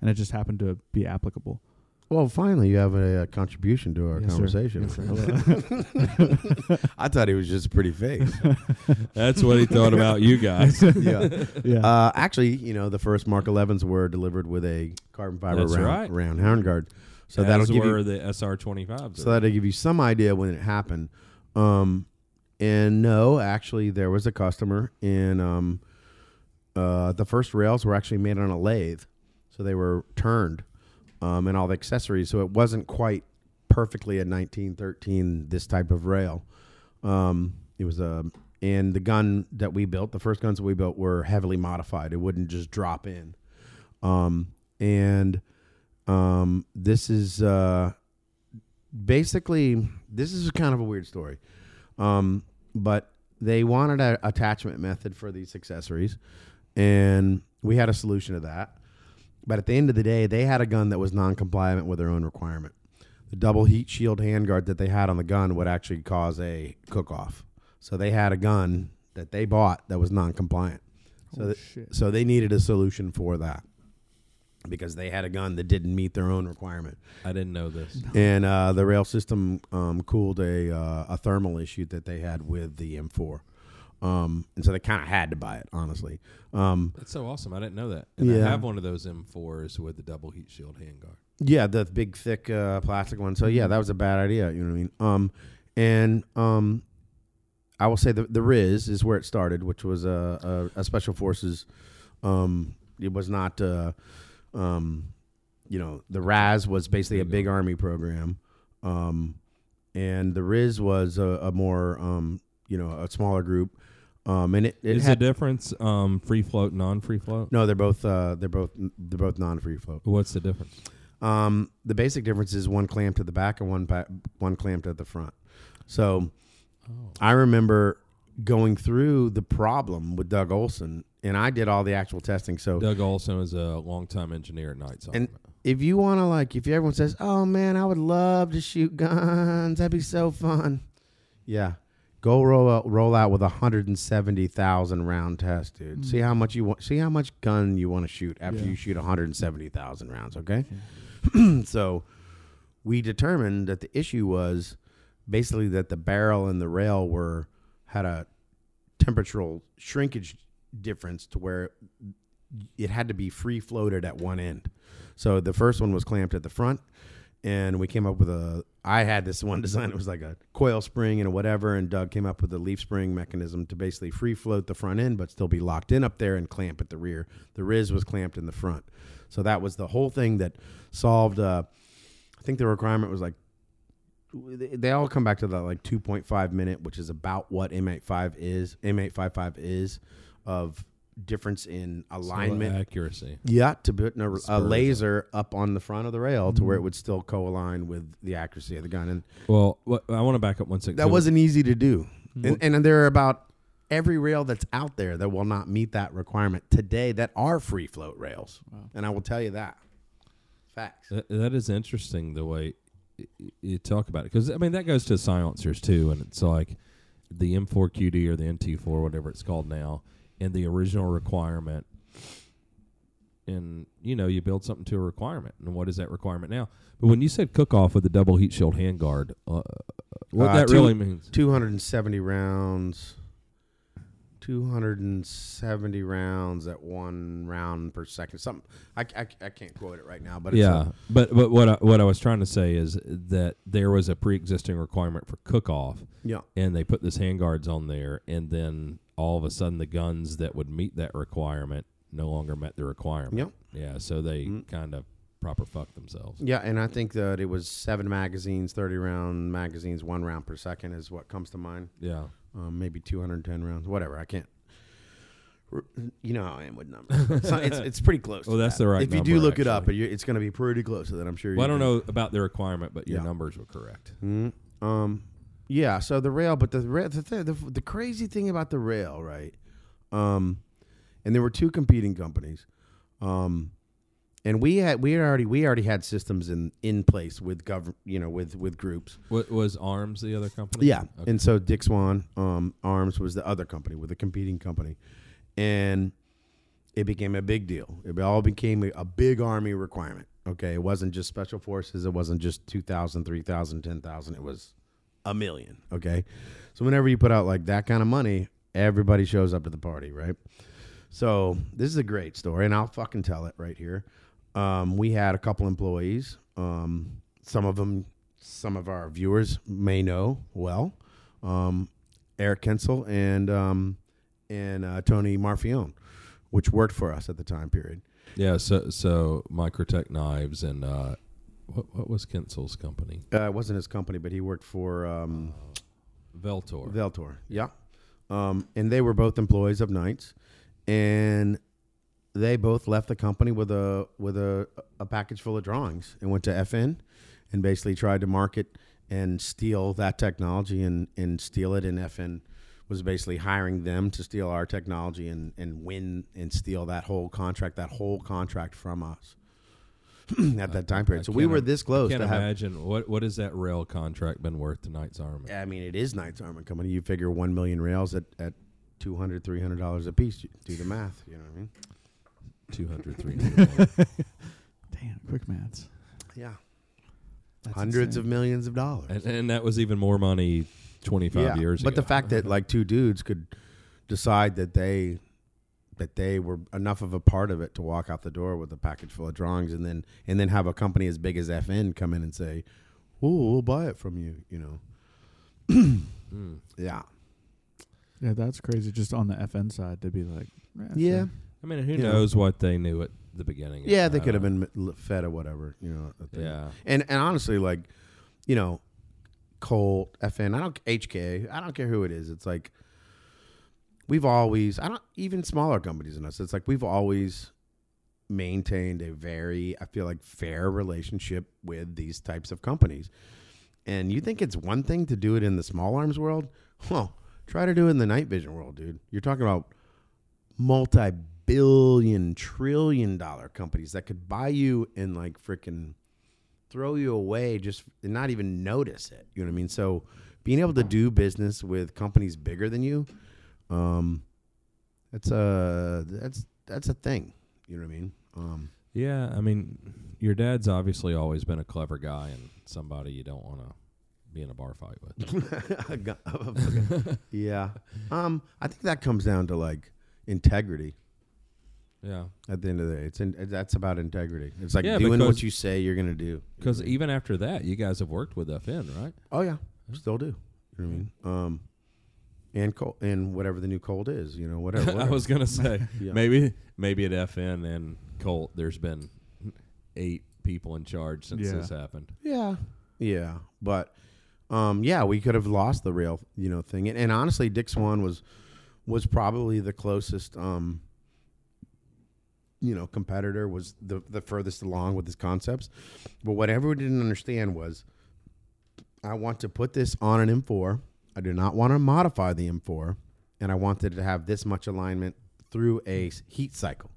and it just happened to be applicable? Well, finally, you have a contribution to our conversation. Yes, I thought he was just a pretty face. That's what he thought about you guys. Yeah. Actually, you know, the first Mark 11s were delivered with a carbon fiber round hound guard. So that'll give you the SR-25s. So that'll give you some idea when it happened. And no, actually, there was a customer, and the first rails were actually made on a lathe, so they were turned, and all the accessories. So it wasn't quite perfectly a 1913 this type of rail. It was a, and the gun that we built, the first guns that we built were heavily modified. It wouldn't just drop in, this is basically, this is kind of a weird story, but they wanted an attachment method for these accessories, and we had a solution to that. But at the end of the day, they had a gun that was non-compliant with their own requirement. The double heat shield handguard that they had on the gun would actually cause a cook-off. So they had a gun that they bought that was non-compliant. So they needed a solution for that, because they had a gun that didn't meet their own requirement. I didn't know this. And the rail system cooled a thermal issue that they had with the M4. And so they kind of had to buy it, honestly. That's so awesome. I didn't know that. And I have one of those M4s with the double heat shield handguard. Yeah, the big, thick plastic one. So, yeah, that was a bad idea. You know what I mean? I will say the RIS is where it started, which was a Special Forces. It was not... the RAS was basically a big army program, and the RIS was a more, a smaller group. And it had a difference, free float, non-free float. No, they're both non-free float. What's the difference? The basic difference is one clamped at the back and one clamped at the front. So, I remember going through the problem with Doug Olson. And I did all the actual testing. So Doug Olson was a longtime engineer at Knight's Armament. And if you want to, if everyone says, "Oh man, I would love to shoot guns, that'd be so fun," yeah, go roll out with 170,000 round test, dude. See how much you want. See how much gun you want to shoot after you shoot 170,000 rounds. Okay, so we determined that the issue was basically that the barrel and the rail had a temperatural shrinkage difference to where it had to be free floated at one end. So the first one was clamped at the front, and we came up with I had this one design. It was like a coil spring and whatever, and Doug came up with a leaf spring mechanism to basically free float the front end but still be locked in up there and clamp at the rear. The RIS was clamped in the front. So that was the whole thing that solved, I think the requirement was they all come back to that 2.5 minute, which is about what M855 is, of difference in alignment, accuracy. Yeah, to put a laser up on the front of the rail to where it would still co-align with the accuracy of the gun. And I want to back up one second. That wasn't easy to do, and there are about every rail that's out there that will not meet that requirement today that are free float rails. Wow. And I will tell you that facts. That is interesting the way you talk about it, because I mean that goes to silencers too, and it's like the M4QD or the NT4, whatever it's called now. And the original requirement, and you build something to a requirement, and what is that requirement now? But when you said cook off with the double heat shield handguard, what that really means? 270 rounds at one round per second. Something I can't quote it right now, but but what I was trying to say is that there was a pre-existing requirement for cook off, and they put this handguards on there, and then all of a sudden the guns that would meet that requirement no longer met the requirement. Yep. Yeah, so they kind of proper fucked themselves. Yeah, and I think that it was 7 magazines, 30-round magazines, 1 round per second is what comes to mind. Yeah. Maybe 210 rounds, whatever. I can't. You know how I am with numbers. So it's pretty close. Well, that's the right number. If you do look it up, it's going to be pretty close to that, I'm sure. Well, I don't know about the requirement, but your numbers were correct. Yeah, so the rail, but the crazy thing about the rail, right? And there were 2 competing companies. And we already had systems in place with with groups. What was Arms the other company? Yeah. Okay. And so Dick Swan, Arms was the other company, with a competing company. And it became a big deal. It all became a big Army requirement. Okay, it wasn't just special forces, it wasn't just 2,000, 3,000, 10,000, it was a million, okay? So whenever you put out like that kind of money, everybody shows up to the party, right? So this is a great story, and I'll fucking tell it right here. We had a couple employees. Some of our viewers may know well. Eric Kensel and Tony Marfione, which worked for us at the time period. Yeah, so Microtech Knives and what was Kensel's company? It wasn't his company, but he worked for Veltor. Veltor, yeah. And they were both employees of Knight's, and they both left the company with a package full of drawings and went to FN and basically tried to market and steal that technology and steal it, and FN was basically hiring them to steal our technology and win and steal that whole contract from us at that time period. So we were this close. I can't imagine. What has that rail contract been worth to Knight's Armament? I mean, it is Knight's Armament Company. You figure 1 million rails at $200, $300 a piece. You do the math. You know what I mean? $200, $300. Damn, quick maths. Yeah. That's hundreds insane. Of millions of dollars. And that was even more money 25 years ago. But the fact that like 2 dudes could decide that they were enough of a part of it to walk out the door with a package full of drawings and then have a company as big as FN come in and say, "Oh, we'll buy it from you," you know. Yeah. Yeah, that's crazy just on the FN side to be like, yeah. I mean, who knows what they knew at the beginning. Yeah, they could have been fed or whatever, you know. Yeah. And honestly, like, you know, Colt, FN, HK, I don't care who it is. It's like we've always, even smaller companies than us, it's like we've always maintained a very, I feel like, fair relationship with these types of companies. And you think it's one thing to do it in the small arms world? Well, try to do it in the night vision world, dude. You're talking about multi-billion, trillion-dollar companies that could buy you and like freaking throw you away just and not even notice it. You know what I mean? So being able to do business with companies bigger than you, that's a thing. You know what I mean? Yeah, I mean, your dad's obviously always been a clever guy and somebody you don't want to be in a bar fight with. Yeah. I think that comes down to like integrity. Yeah. At the end of the day, that's about integrity. It's like doing what you say you're going to do. Because even after that, you guys have worked with FN, right? Oh, yeah. Still do. You know what I mean? And Colt, and whatever the new Colt is, you know, whatever. I was going to say, maybe at FN and Colt, there's been 8 people in charge since this happened. Yeah. Yeah. But, we could have lost the real, you know, thing. And honestly, Dick Swan was probably the closest, you know, competitor, was the furthest along with his concepts. But what everyone didn't understand was, I want to put this on an M4. I do not want to modify the M4. And I wanted to have this much alignment through a heat cycle.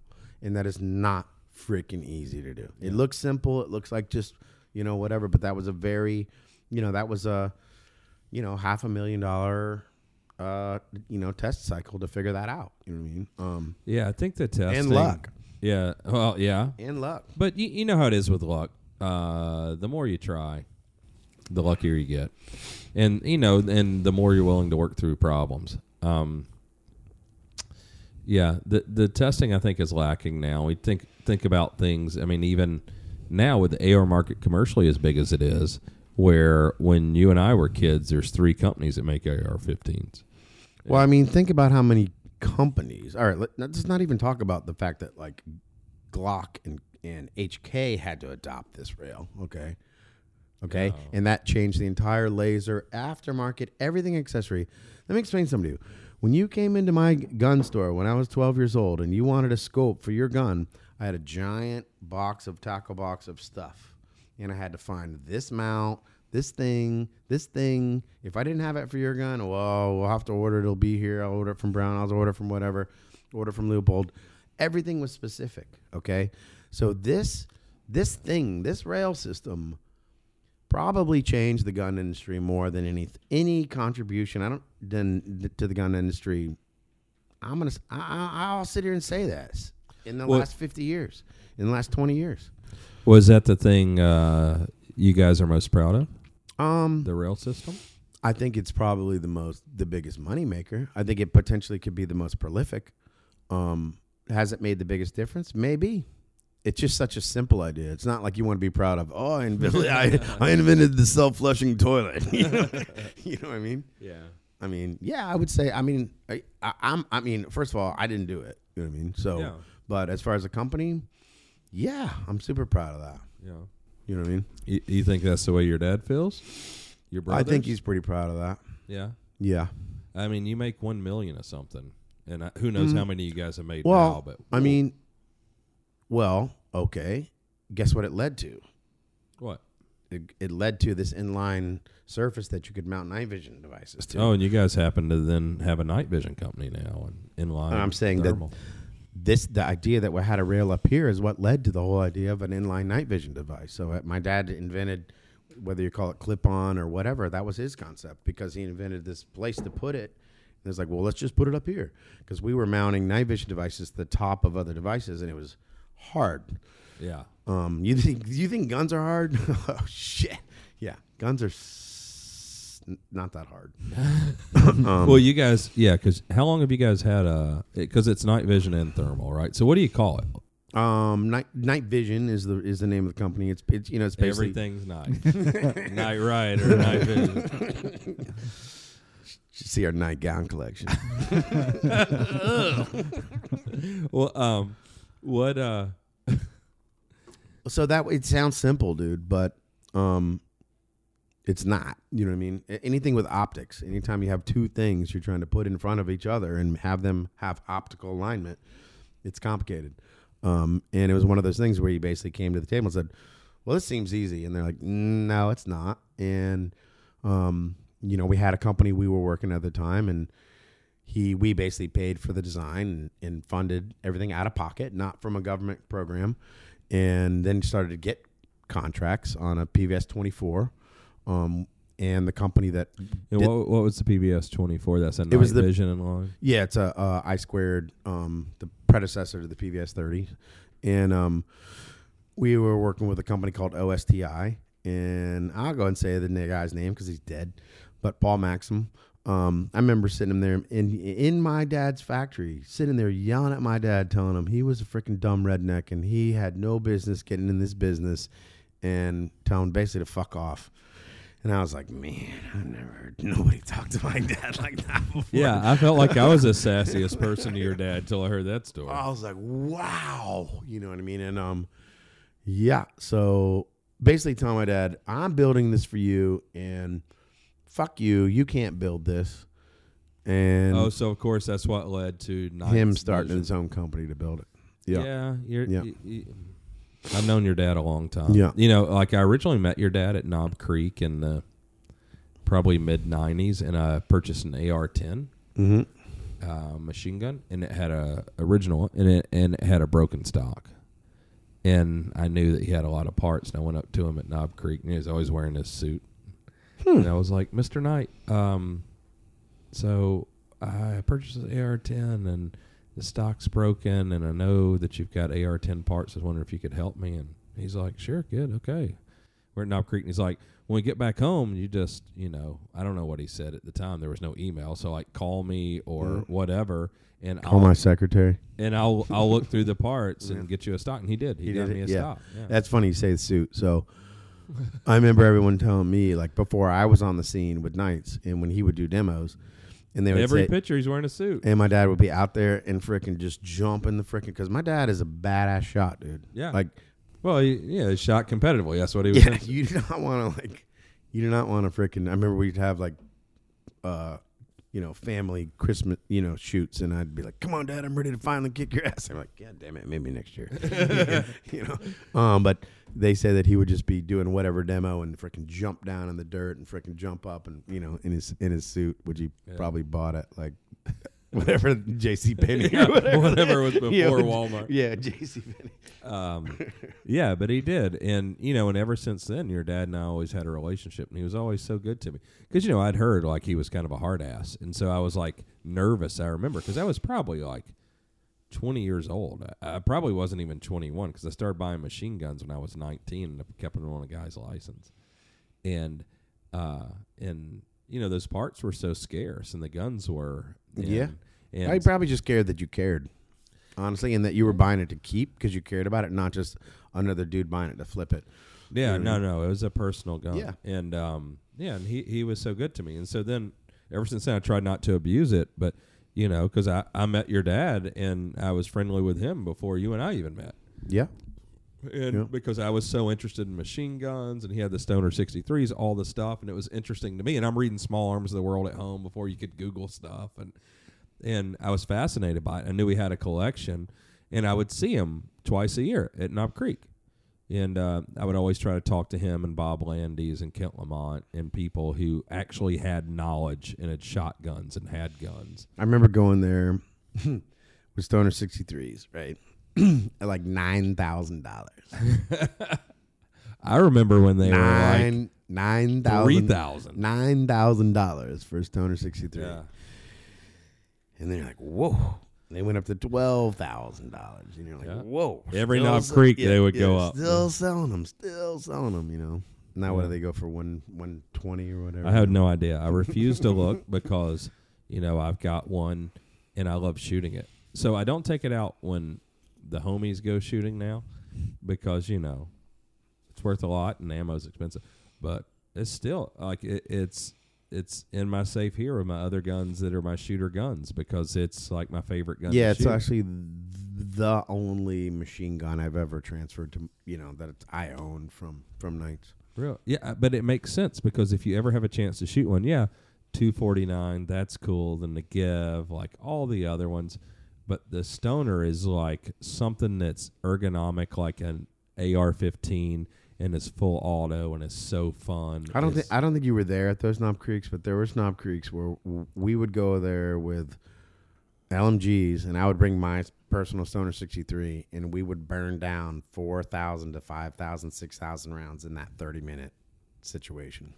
And that is not freaking easy to do. Yeah. It looks simple. It looks like just, you know, whatever. But that was a very, you know, that was a, you know, $500,000, you know, test cycle to figure that out. You know what I mean? Yeah, I think the test and luck. Yeah. Well, yeah. And luck. But you know how it is with luck. The more you try, the luckier you get. And, you know, and the more you're willing to work through problems. Yeah, the testing, I think, is lacking now. We think about things, I mean, even now with the AR market commercially as big as it is, where when you and I were kids, there's 3 companies that make AR-15s. Well, I mean, think about how many companies. All right, let's not even talk about the fact that like Glock and HK had to adopt this rail. Okay, and that changed the entire laser aftermarket, everything accessory. Let me explain something to you. When you came into my gun store when I was 12 years old and you wanted a scope for your gun, I had a giant box of tackle box of stuff, and I had to find this mount, this thing. If I didn't have it for your gun, well, we'll have to order it. It'll be here. I'll order it from Brown. I'll order it from whatever. Order from Leopold. Everything was specific. Okay, so this rail system probably changed the gun industry more than any contribution to the gun industry. I'll sit here and say this in the last 50 years, in the last 20 years. Was that the thing you guys are most proud of? The rail system. I think it's probably the biggest moneymaker. I think it potentially could be the most prolific. Has it made the biggest difference? Maybe. It's just such a simple idea. It's not like you want to be proud of, oh, I invented the self-flushing toilet. You know what I mean? Yeah. I mean, yeah, I would say, I mean, first of all, I didn't do it. You know what I mean? So, yeah. But as far as a company, yeah, I'm super proud of that. Yeah. You know what I mean? You think that's the way your dad feels? Your brother? I think he's pretty proud of that. Yeah? Yeah. I mean, you make $1 million or something, and who knows how many you guys have made now. But I mean... Well, okay. Guess what it led to? What? It led to this inline surface that you could mount night vision devices to. Oh, and you guys happen to then have a night vision company now and inline. And I'm saying thermal. That the idea that we had a rail up here is what led to the whole idea of an inline night vision device. So my dad invented, whether you call it clip-on or whatever, that was his concept because he invented this place to put it. And it's like, well, let's just put it up here because we were mounting night vision devices to the top of other devices, and it was hard. Yeah. You think guns are hard? Oh shit. Yeah. Guns are not that hard. Well, you guys, yeah, cuz how long have you guys had cuz it's night vision and thermal, right? So what do you call it? Night Vision is the name of the company. It's it's basically everything's night. Night Ride or Night Vision. Should see our nightgown collection. Well, what so that it sounds simple, dude, but it's not. You know what I mean? Anything with optics, anytime you have two things you're trying to put in front of each other and have them have optical alignment, it's complicated. And it was one of those things where you basically came to the table and said, well, this seems easy, and they're like, no, it's not. And we had a company we were working at the time, and we basically paid for the design and funded everything out of pocket, not from a government program, and then started to get contracts on a PVS-24, and the company that. And what was the PVS-24? That's a night vision and long. Yeah, it's a I squared, the predecessor to the PVS-30, and we were working with a company called OSTI, and I'll go and say the guy's name because he's dead, but Paul Maxim. I remember sitting there in my dad's factory, sitting there yelling at my dad, telling him he was a freaking dumb redneck and he had no business getting in this business, and telling him basically to fuck off. And I was like, man, I've never heard nobody talk to my dad like that before. Yeah, I felt like I was the sassiest person to your dad until I heard that story. I was like, wow. You know what I mean? And yeah, so basically telling my dad, I'm building this for you, and fuck you! You can't build this, and so of course that's what led to him starting his own company to build it. Yeah, yeah. I've known your dad a long time. Yeah, like I originally met your dad at Knob Creek in the probably mid '90s, and I purchased an AR-10 machine gun, and it had a original, and it had a broken stock, and I knew that he had a lot of parts, and I went up to him at Knob Creek, and he was always wearing his suit. And I was like, Mr. Knight, so I purchased an AR-10 and the stock's broken, and I know that you've got AR-10 parts. I was wondering if you could help me. And he's like, sure, good, okay. We're at Knob Creek, and he's like, when we get back home, you just, I don't know what he said at the time. There was no email, so like call me or whatever. And call my secretary. And I'll look through the parts and get you a stock. And he did. He got me a stock. Yeah. That's funny you say the suit, so... I remember everyone telling me, like, before I was on the scene with Knights and when he would do demos, And they would every say, picture he's wearing a suit. And my dad would be out there and freaking just jump in the freaking, because my dad is a badass shot, dude. Yeah. Like, well, he shot competitively. That's what he was. Yeah, you do not want to like, you do not want to freaking. I remember we'd have like, family Christmas, shoots, and I'd be like, "Come on, Dad, I'm ready to finally kick your ass." I'm like, "God damn it, maybe next year." But they say that he would just be doing whatever demo and freaking jump down in the dirt and freaking jump up and in his suit, which he probably bought at like whatever JCPenney or whatever was before Walmart. Yeah, JCPenney. Yeah, but he did, and and ever since then, your dad and I always had a relationship, and he was always so good to me. Because I'd heard like he was kind of a hard ass, and so I was like nervous. I remember because I was probably like 20 years old. I probably wasn't even 21 because I started buying machine guns when I was 19, and I kept them on a guy's license, and those parts were so scarce, and the guns were. And I probably just cared that you cared, honestly, and that you were buying it to keep because you cared about it, not just another dude buying it to flip it. Yeah, no, it was a personal gun. Yeah, and he was so good to me, and so then ever since then I tried not to abuse it, but because I met your dad and I was friendly with him before you and I even met. Yeah, and because I was so interested in machine guns, and he had the Stoner 63s, all the stuff, and it was interesting to me. And I'm reading Small Arms of the World at home before you could Google stuff, and I was fascinated by it. I knew he had a collection, and I would see him twice a year at Knob Creek. And I would always try to talk to him and Bob Landis and Kent Lamont and people who actually had knowledge and had shotguns and had guns. I remember going there with Stoner 63s, right, at like $9,000. I remember when they were like $9,000 for Stoner 63. Yeah. And they're like, whoa. They went up to $12,000. And you're like, whoa. Every Knob Creek, they would go up. Still selling them, Now what do they go for, 120 or whatever? I had no idea. I refused to look because, I've got one and I love shooting it. So I don't take it out when the homies go shooting now because, it's worth a lot and ammo's expensive. But it's still, like, it's in my safe here with my other guns that are my shooter guns because it's like my favorite gun. Yeah, to shoot. It's actually the only machine gun I've ever transferred to, that I own from Knight's. Really? Yeah, but it makes sense because if you ever have a chance to shoot one, 249, that's cool. Then the Give, like all the other ones. But the Stoner is like something that's ergonomic, like an AR-15. And it's full auto, and it's so fun. I don't think you were there at those Knob Creeks, but there were Knob Creeks where we would go there with LMGs, and I would bring my personal Stoner 63, and we would burn down 4,000 to 5,000, 6,000 rounds in that 30-minute situation.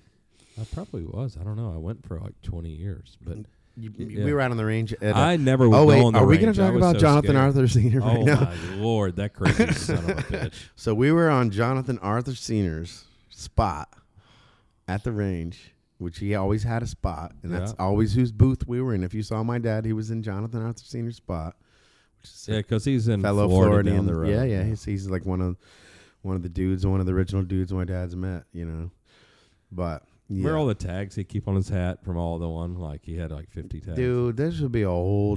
I probably was. I don't know. I went for like 20 years, but. We were out on the range. I never would go on the range. Are we going to talk about Jonathan Arthur Sr. right now? Oh, my Lord, that crazy son of a bitch. So we were on Jonathan Arthur Sr.'s spot at the range, which he always had a spot, and that's always whose booth we were in. If you saw my dad, he was in Jonathan Arthur Sr.'s spot. Which is because he's in fellow Florida down the road. Yeah. He's like one of the dudes, one of the original dudes my dad's met, But... Yeah. Where all the tags he'd keep on his hat from all the one, like he had like 50 tags. Dude, this would be a whole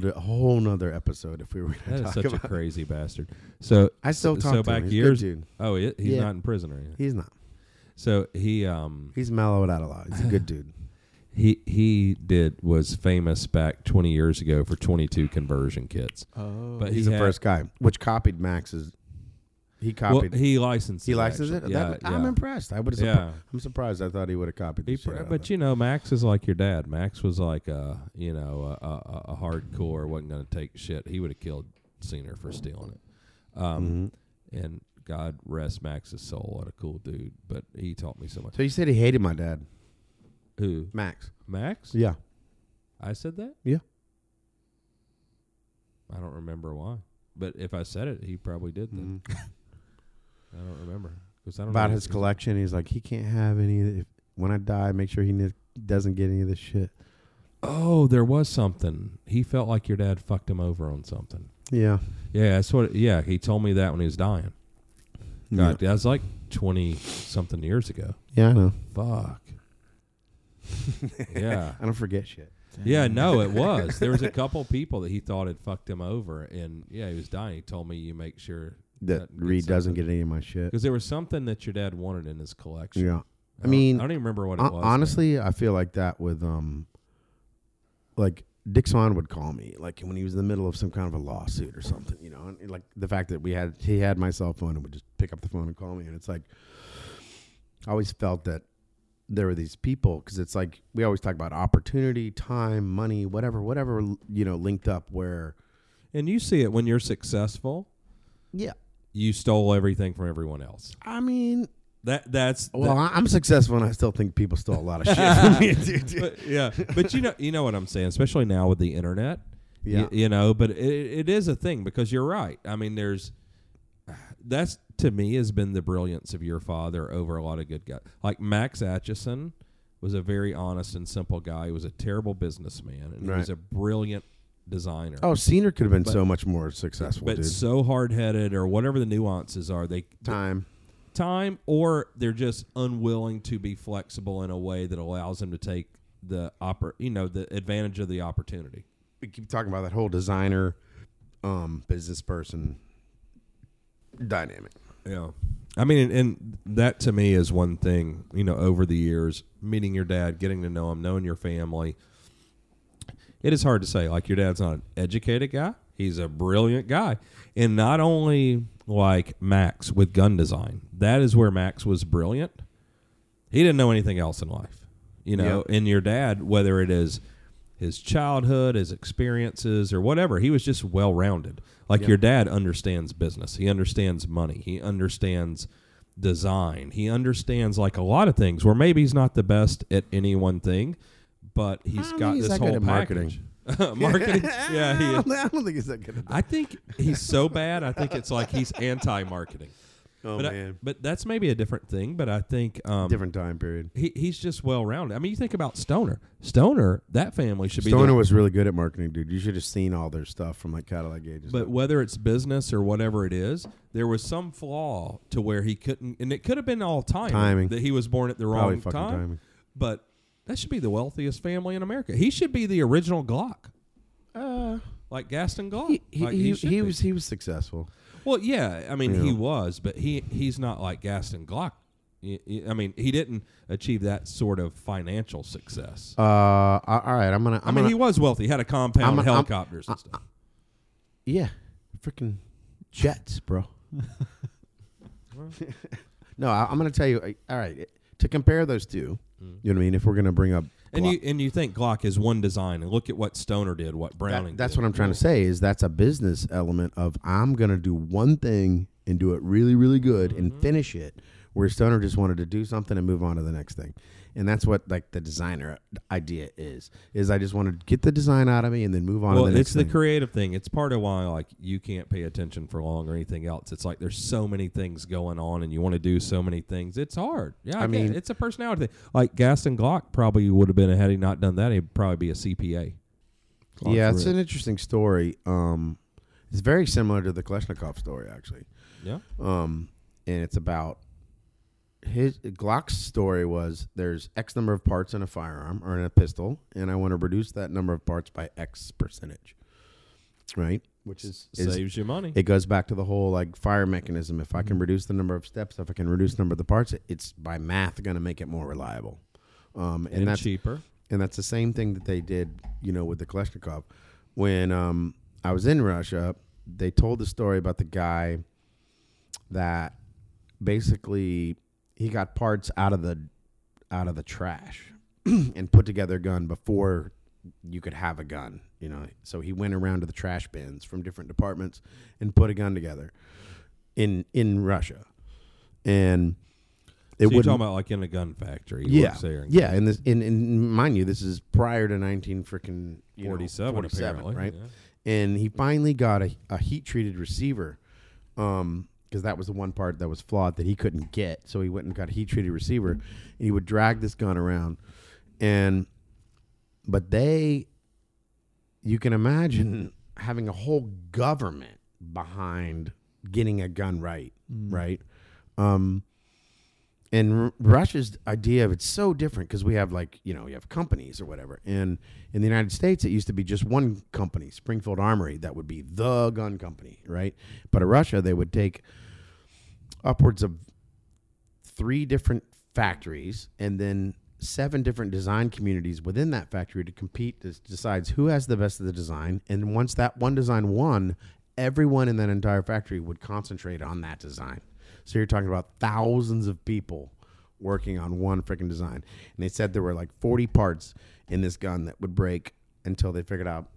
nother episode if we were going to talk about that. Is such a crazy bastard. So I still talk to him. He's years, good dude. Oh, he's not in prison or anything. He's not. So he he's mellowed out a lot. He's a good dude. He was famous back 20 years ago for 22 conversion kits. Oh, but he's the first guy, which copied Max's. He copied. Well, he licensed. He licensed it. Yeah, I'm impressed. I'm surprised. I thought he would have copied. But Max is like your dad. Max was like a hardcore, wasn't going to take shit. He would have killed Senior for stealing it. And God rest Max's soul. What a cool dude. But he taught me so much. So you said he hated my dad. Who? Max. Yeah. I said that. Yeah. I don't remember why, but if I said it, he probably did. Then. I don't remember. About his collection, he's like, he can't have any. When I die, make sure he doesn't get any of this shit. Oh, there was something. He felt like your dad fucked him over on something. Yeah. Yeah, that's what. Yeah, he told me that when he was dying. God, that was like 20-something years ago. Yeah, I know. Fuck. Yeah. I don't forget shit. Yeah, no, it was. There was a couple people that he thought had fucked him over, and yeah, he was dying. He told me, you make sure that Reed doesn't get any of my shit, because there was something that your dad wanted in his collection. Yeah, I mean, I don't even remember what it was. Honestly, man. I feel like that with like Dixon would call me like when he was in the middle of some kind of a lawsuit or something, you know, and like the fact that he had my cell phone and would just pick up the phone and call me, and it's like I always felt that there were these people, because it's like we always talk about opportunity, time, money, whatever, you know, linked up where. And you see it when you're successful. Yeah. You stole everything from everyone else. I mean. That's. Well, I'm successful, and I still think people stole a lot of shit from me. Dude. But, yeah. But you know what I'm saying, especially now with the internet. Yeah. You know, but it is a thing, because you're right. I mean, that's to me has been the brilliance of your father over a lot of good guys. Like Max Atchisson was a very honest and simple guy. He was a terrible businessman, and he was a brilliant designer. Oh, Senior could have been so much more successful, but dude. So hard-headed, or whatever the nuances are. Time, or they're just unwilling to be flexible in a way that allows them to take the advantage of the opportunity. We keep talking about that whole designer, business person dynamic. Yeah. I mean, and that to me is one thing, you know, over the years, meeting your dad, getting to know him, knowing your family. It is hard to say, like, your dad's not an educated guy. He's a brilliant guy. And not only like Max with gun design, that is where Max was brilliant. He didn't know anything else in life, you know, and your dad, whether it is his childhood, his experiences, or whatever, he was just well-rounded. Like your dad understands business. He understands money. He understands design. He understands like a lot of things where maybe he's not the best at any one thing, but he's this whole package. Marketing? Yeah, he is. I don't think he's that good at that. I think he's so bad, I think it's like he's anti-marketing. Oh, man. But that's maybe a different thing, but I think... different time period. He's just well-rounded. I mean, you think about Stoner. Stoner, that family should be... Stoner was really good at marketing, dude. You should have seen all their stuff from like Cadillac Gauge. But whether it's business or whatever it is, there was some flaw to where he couldn't... And it could have been all timing. That he was born at the wrong time. Timing. But... That should be the wealthiest family in America. He should be the original Glock, like Gaston Glock. He was successful. Well, yeah, I mean he was, but he's not like Gaston Glock. I mean he didn't achieve that sort of financial success. All right, I mean he was wealthy. He had a compound, helicopters and stuff. Yeah, freaking jets, bro. No, I'm gonna tell you. All right, to compare those two. You know what I mean? If we're going to bring up Glock. And you think Glock is one design, and look at what Stoner did, what Browning did. That's what I'm trying to say, is that's a business element of I'm going to do one thing and do it really, really good and finish it, where Stoner just wanted to do something and move on to the next thing. And that's what like the designer idea is I just want to get the design out of me and then move on to the next thing. Well, it's the creative thing. It's part of why like you can't pay attention for long or anything else. It's like there's so many things going on and you want to do so many things. It's hard. Yeah, I mean, it's a personality thing. Like Gaston Glock probably would have been, had he not done that, he'd probably be a CPA. Glock's it's an interesting story. It's very similar to the Kalashnikov story, actually. Yeah. And it's about... His Glock's story was there's X number of parts in a firearm or in a pistol, and I want to reduce that number of parts by X percentage, right? Which is saves you money. It goes back to the whole like fire mechanism. If I can reduce the number of steps, if I can reduce the number of the parts, it's by math going to make it more reliable, and that's cheaper. And that's the same thing that they did, you know, with the Kalashnikov. When I was in Russia, they told the story about the guy that basically. He got parts out of the trash and put together a gun before you could have a gun, you know. So he went around to the trash bins from different departments and put a gun together in Russia. And it you're talking about like in a gun factory. Yeah. There and this and mind you, this is prior to 1947, right? Yeah. And he finally got a heat-treated receiver. Because that was the one part that was flawed that he couldn't get. So he went and got a heat-treated receiver, and he would drag this gun around. But you can imagine having a whole government behind getting a gun right, right? And Russia's idea of it's so different because we have, like, you know, you have companies or whatever. And in the United States, it used to be just one company, Springfield Armory, that would be the gun company, right? But in Russia, they would take upwards of 3 different factories and then 7 different design communities within that factory to compete. This decides who has the best of the design. And once that one design won, everyone in that entire factory would concentrate on that design. So you're talking about thousands of people working on one freaking design. And they said there were like 40 parts in this gun that would break until they figured out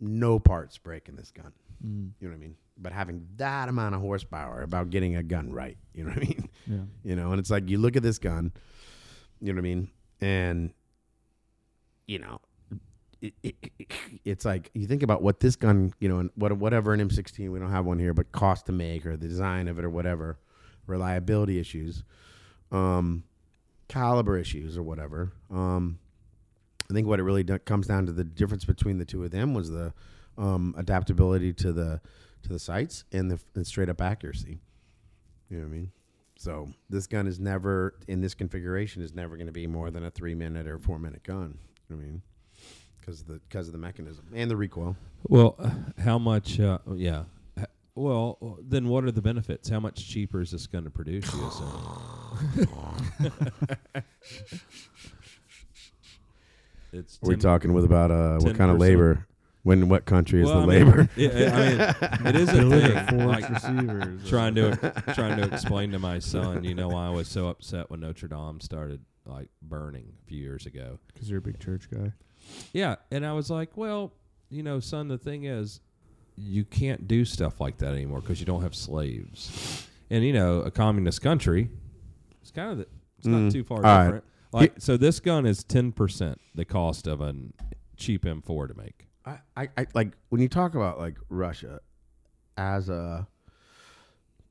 no parts break in this gun. Mm. You know what I mean? But having that amount of horsepower about getting a gun right. You know what I mean? Yeah. You know, and it's like you look at this gun, you know what I mean? And, you know, it's like you think about what this gun, you know, and whatever an M16, we don't have one here, but cost to make or the design of it or whatever, reliability issues, caliber issues or whatever. I think what it really comes down to, the difference between the two of them was the adaptability to the sights and the straight up accuracy. You know what I mean? So this gun is never, in this configuration, is never going to be more than a 3-minute or 4-minute gun. You know what I mean? Because of the mechanism and the recoil. Well, how much? Yeah. Well, then what are the benefits? How much cheaper is this going to produce? We're talking with about what kind of labor? When? What country is the labor? I mean, it is a thing. Like receivers. Trying to explain to my son, you know, why I was so upset when Notre Dame started like burning a few years ago. Because you're a big church guy. Yeah, and I was like, well, you know, son, the thing is, you can't do stuff like that anymore because you don't have slaves. And, you know, a communist country, it's kind of not too far different. Right. Like, so this gun is 10% the cost of a cheap M4 to make. I like, when you talk about, like, Russia as a...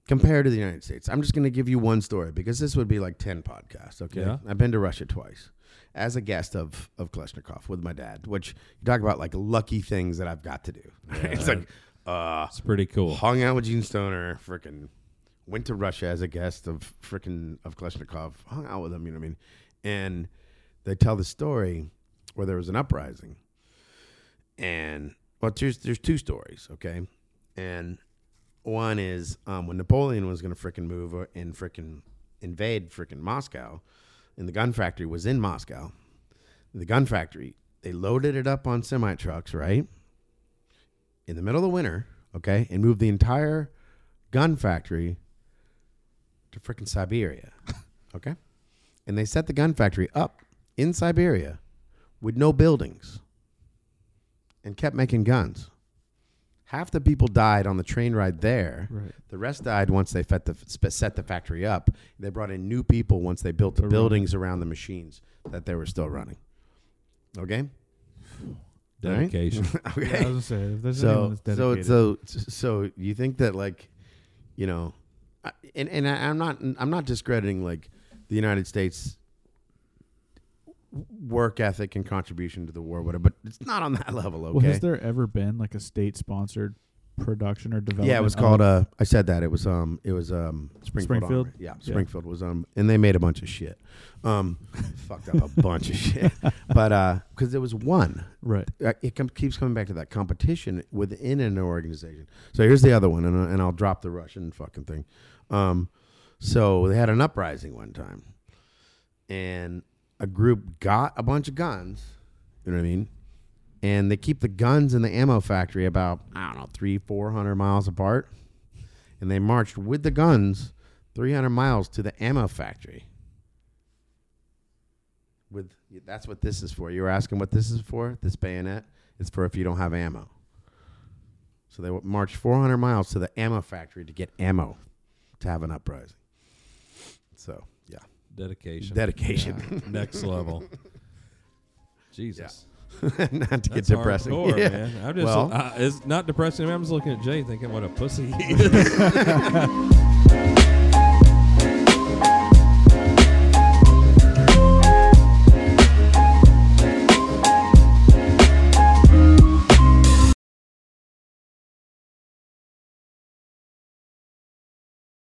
compared to the United States, I'm just going to give you one story because this would be like 10 podcasts, okay? Yeah. I've been to Russia twice as a guest of Kalashnikov with my dad, which you talk about like lucky things that I've got to do. Yeah. It's like... it's pretty cool. Hung out with Gene Stoner, freaking went to Russia as a guest of Kalashnikov, hung out with him, you know what I mean? And they tell the story where there was an uprising. And, well, there's 2 stories, okay? And... one is when Napoleon was going to frickin' move and frickin' invade frickin' Moscow, and the gun factory was in Moscow. The gun factory, they loaded it up on semi-trucks, right, in the middle of the winter, okay, and moved the entire gun factory to frickin' Siberia, okay? And they set the gun factory up in Siberia with no buildings and kept making guns. Half the people died on the train ride there. Right. The rest died once they set the factory up. They brought in new people once they built the buildings around the machines that they were still running. Okay? Dedication. Right? Okay. Yeah, I was gonna say, if so you think that, like, you know, I'm not discrediting, like, the United States work ethic and contribution to the war, whatever, but it's not on that level, okay? Well, has there ever been, like, a state-sponsored production or development? Yeah, it was called, I said that, it was Springfield? Armory. Yeah, Springfield was, and they made a bunch of shit. Fucked up a bunch of shit. But, because there was one. Right. It keeps coming back to that competition within an organization. So here's the other one, and I'll drop the Russian fucking thing. So they had an uprising one time. And... a group got a bunch of guns, you know what I mean? And they keep the guns in the ammo factory about, I don't know, 300-400 miles apart. And they marched with the guns 300 miles to the ammo factory. That's what this is for. You were asking what this is for? This bayonet is for if you don't have ammo. So they marched 400 miles to the ammo factory to get ammo to have an uprising. So, yeah. Dedication. Yeah. Next level. Jesus. Yeah. Not to get depressing. Hardcore, yeah. Man. I'm just it's not depressing. I'm just looking at Jay thinking, what a pussy he is.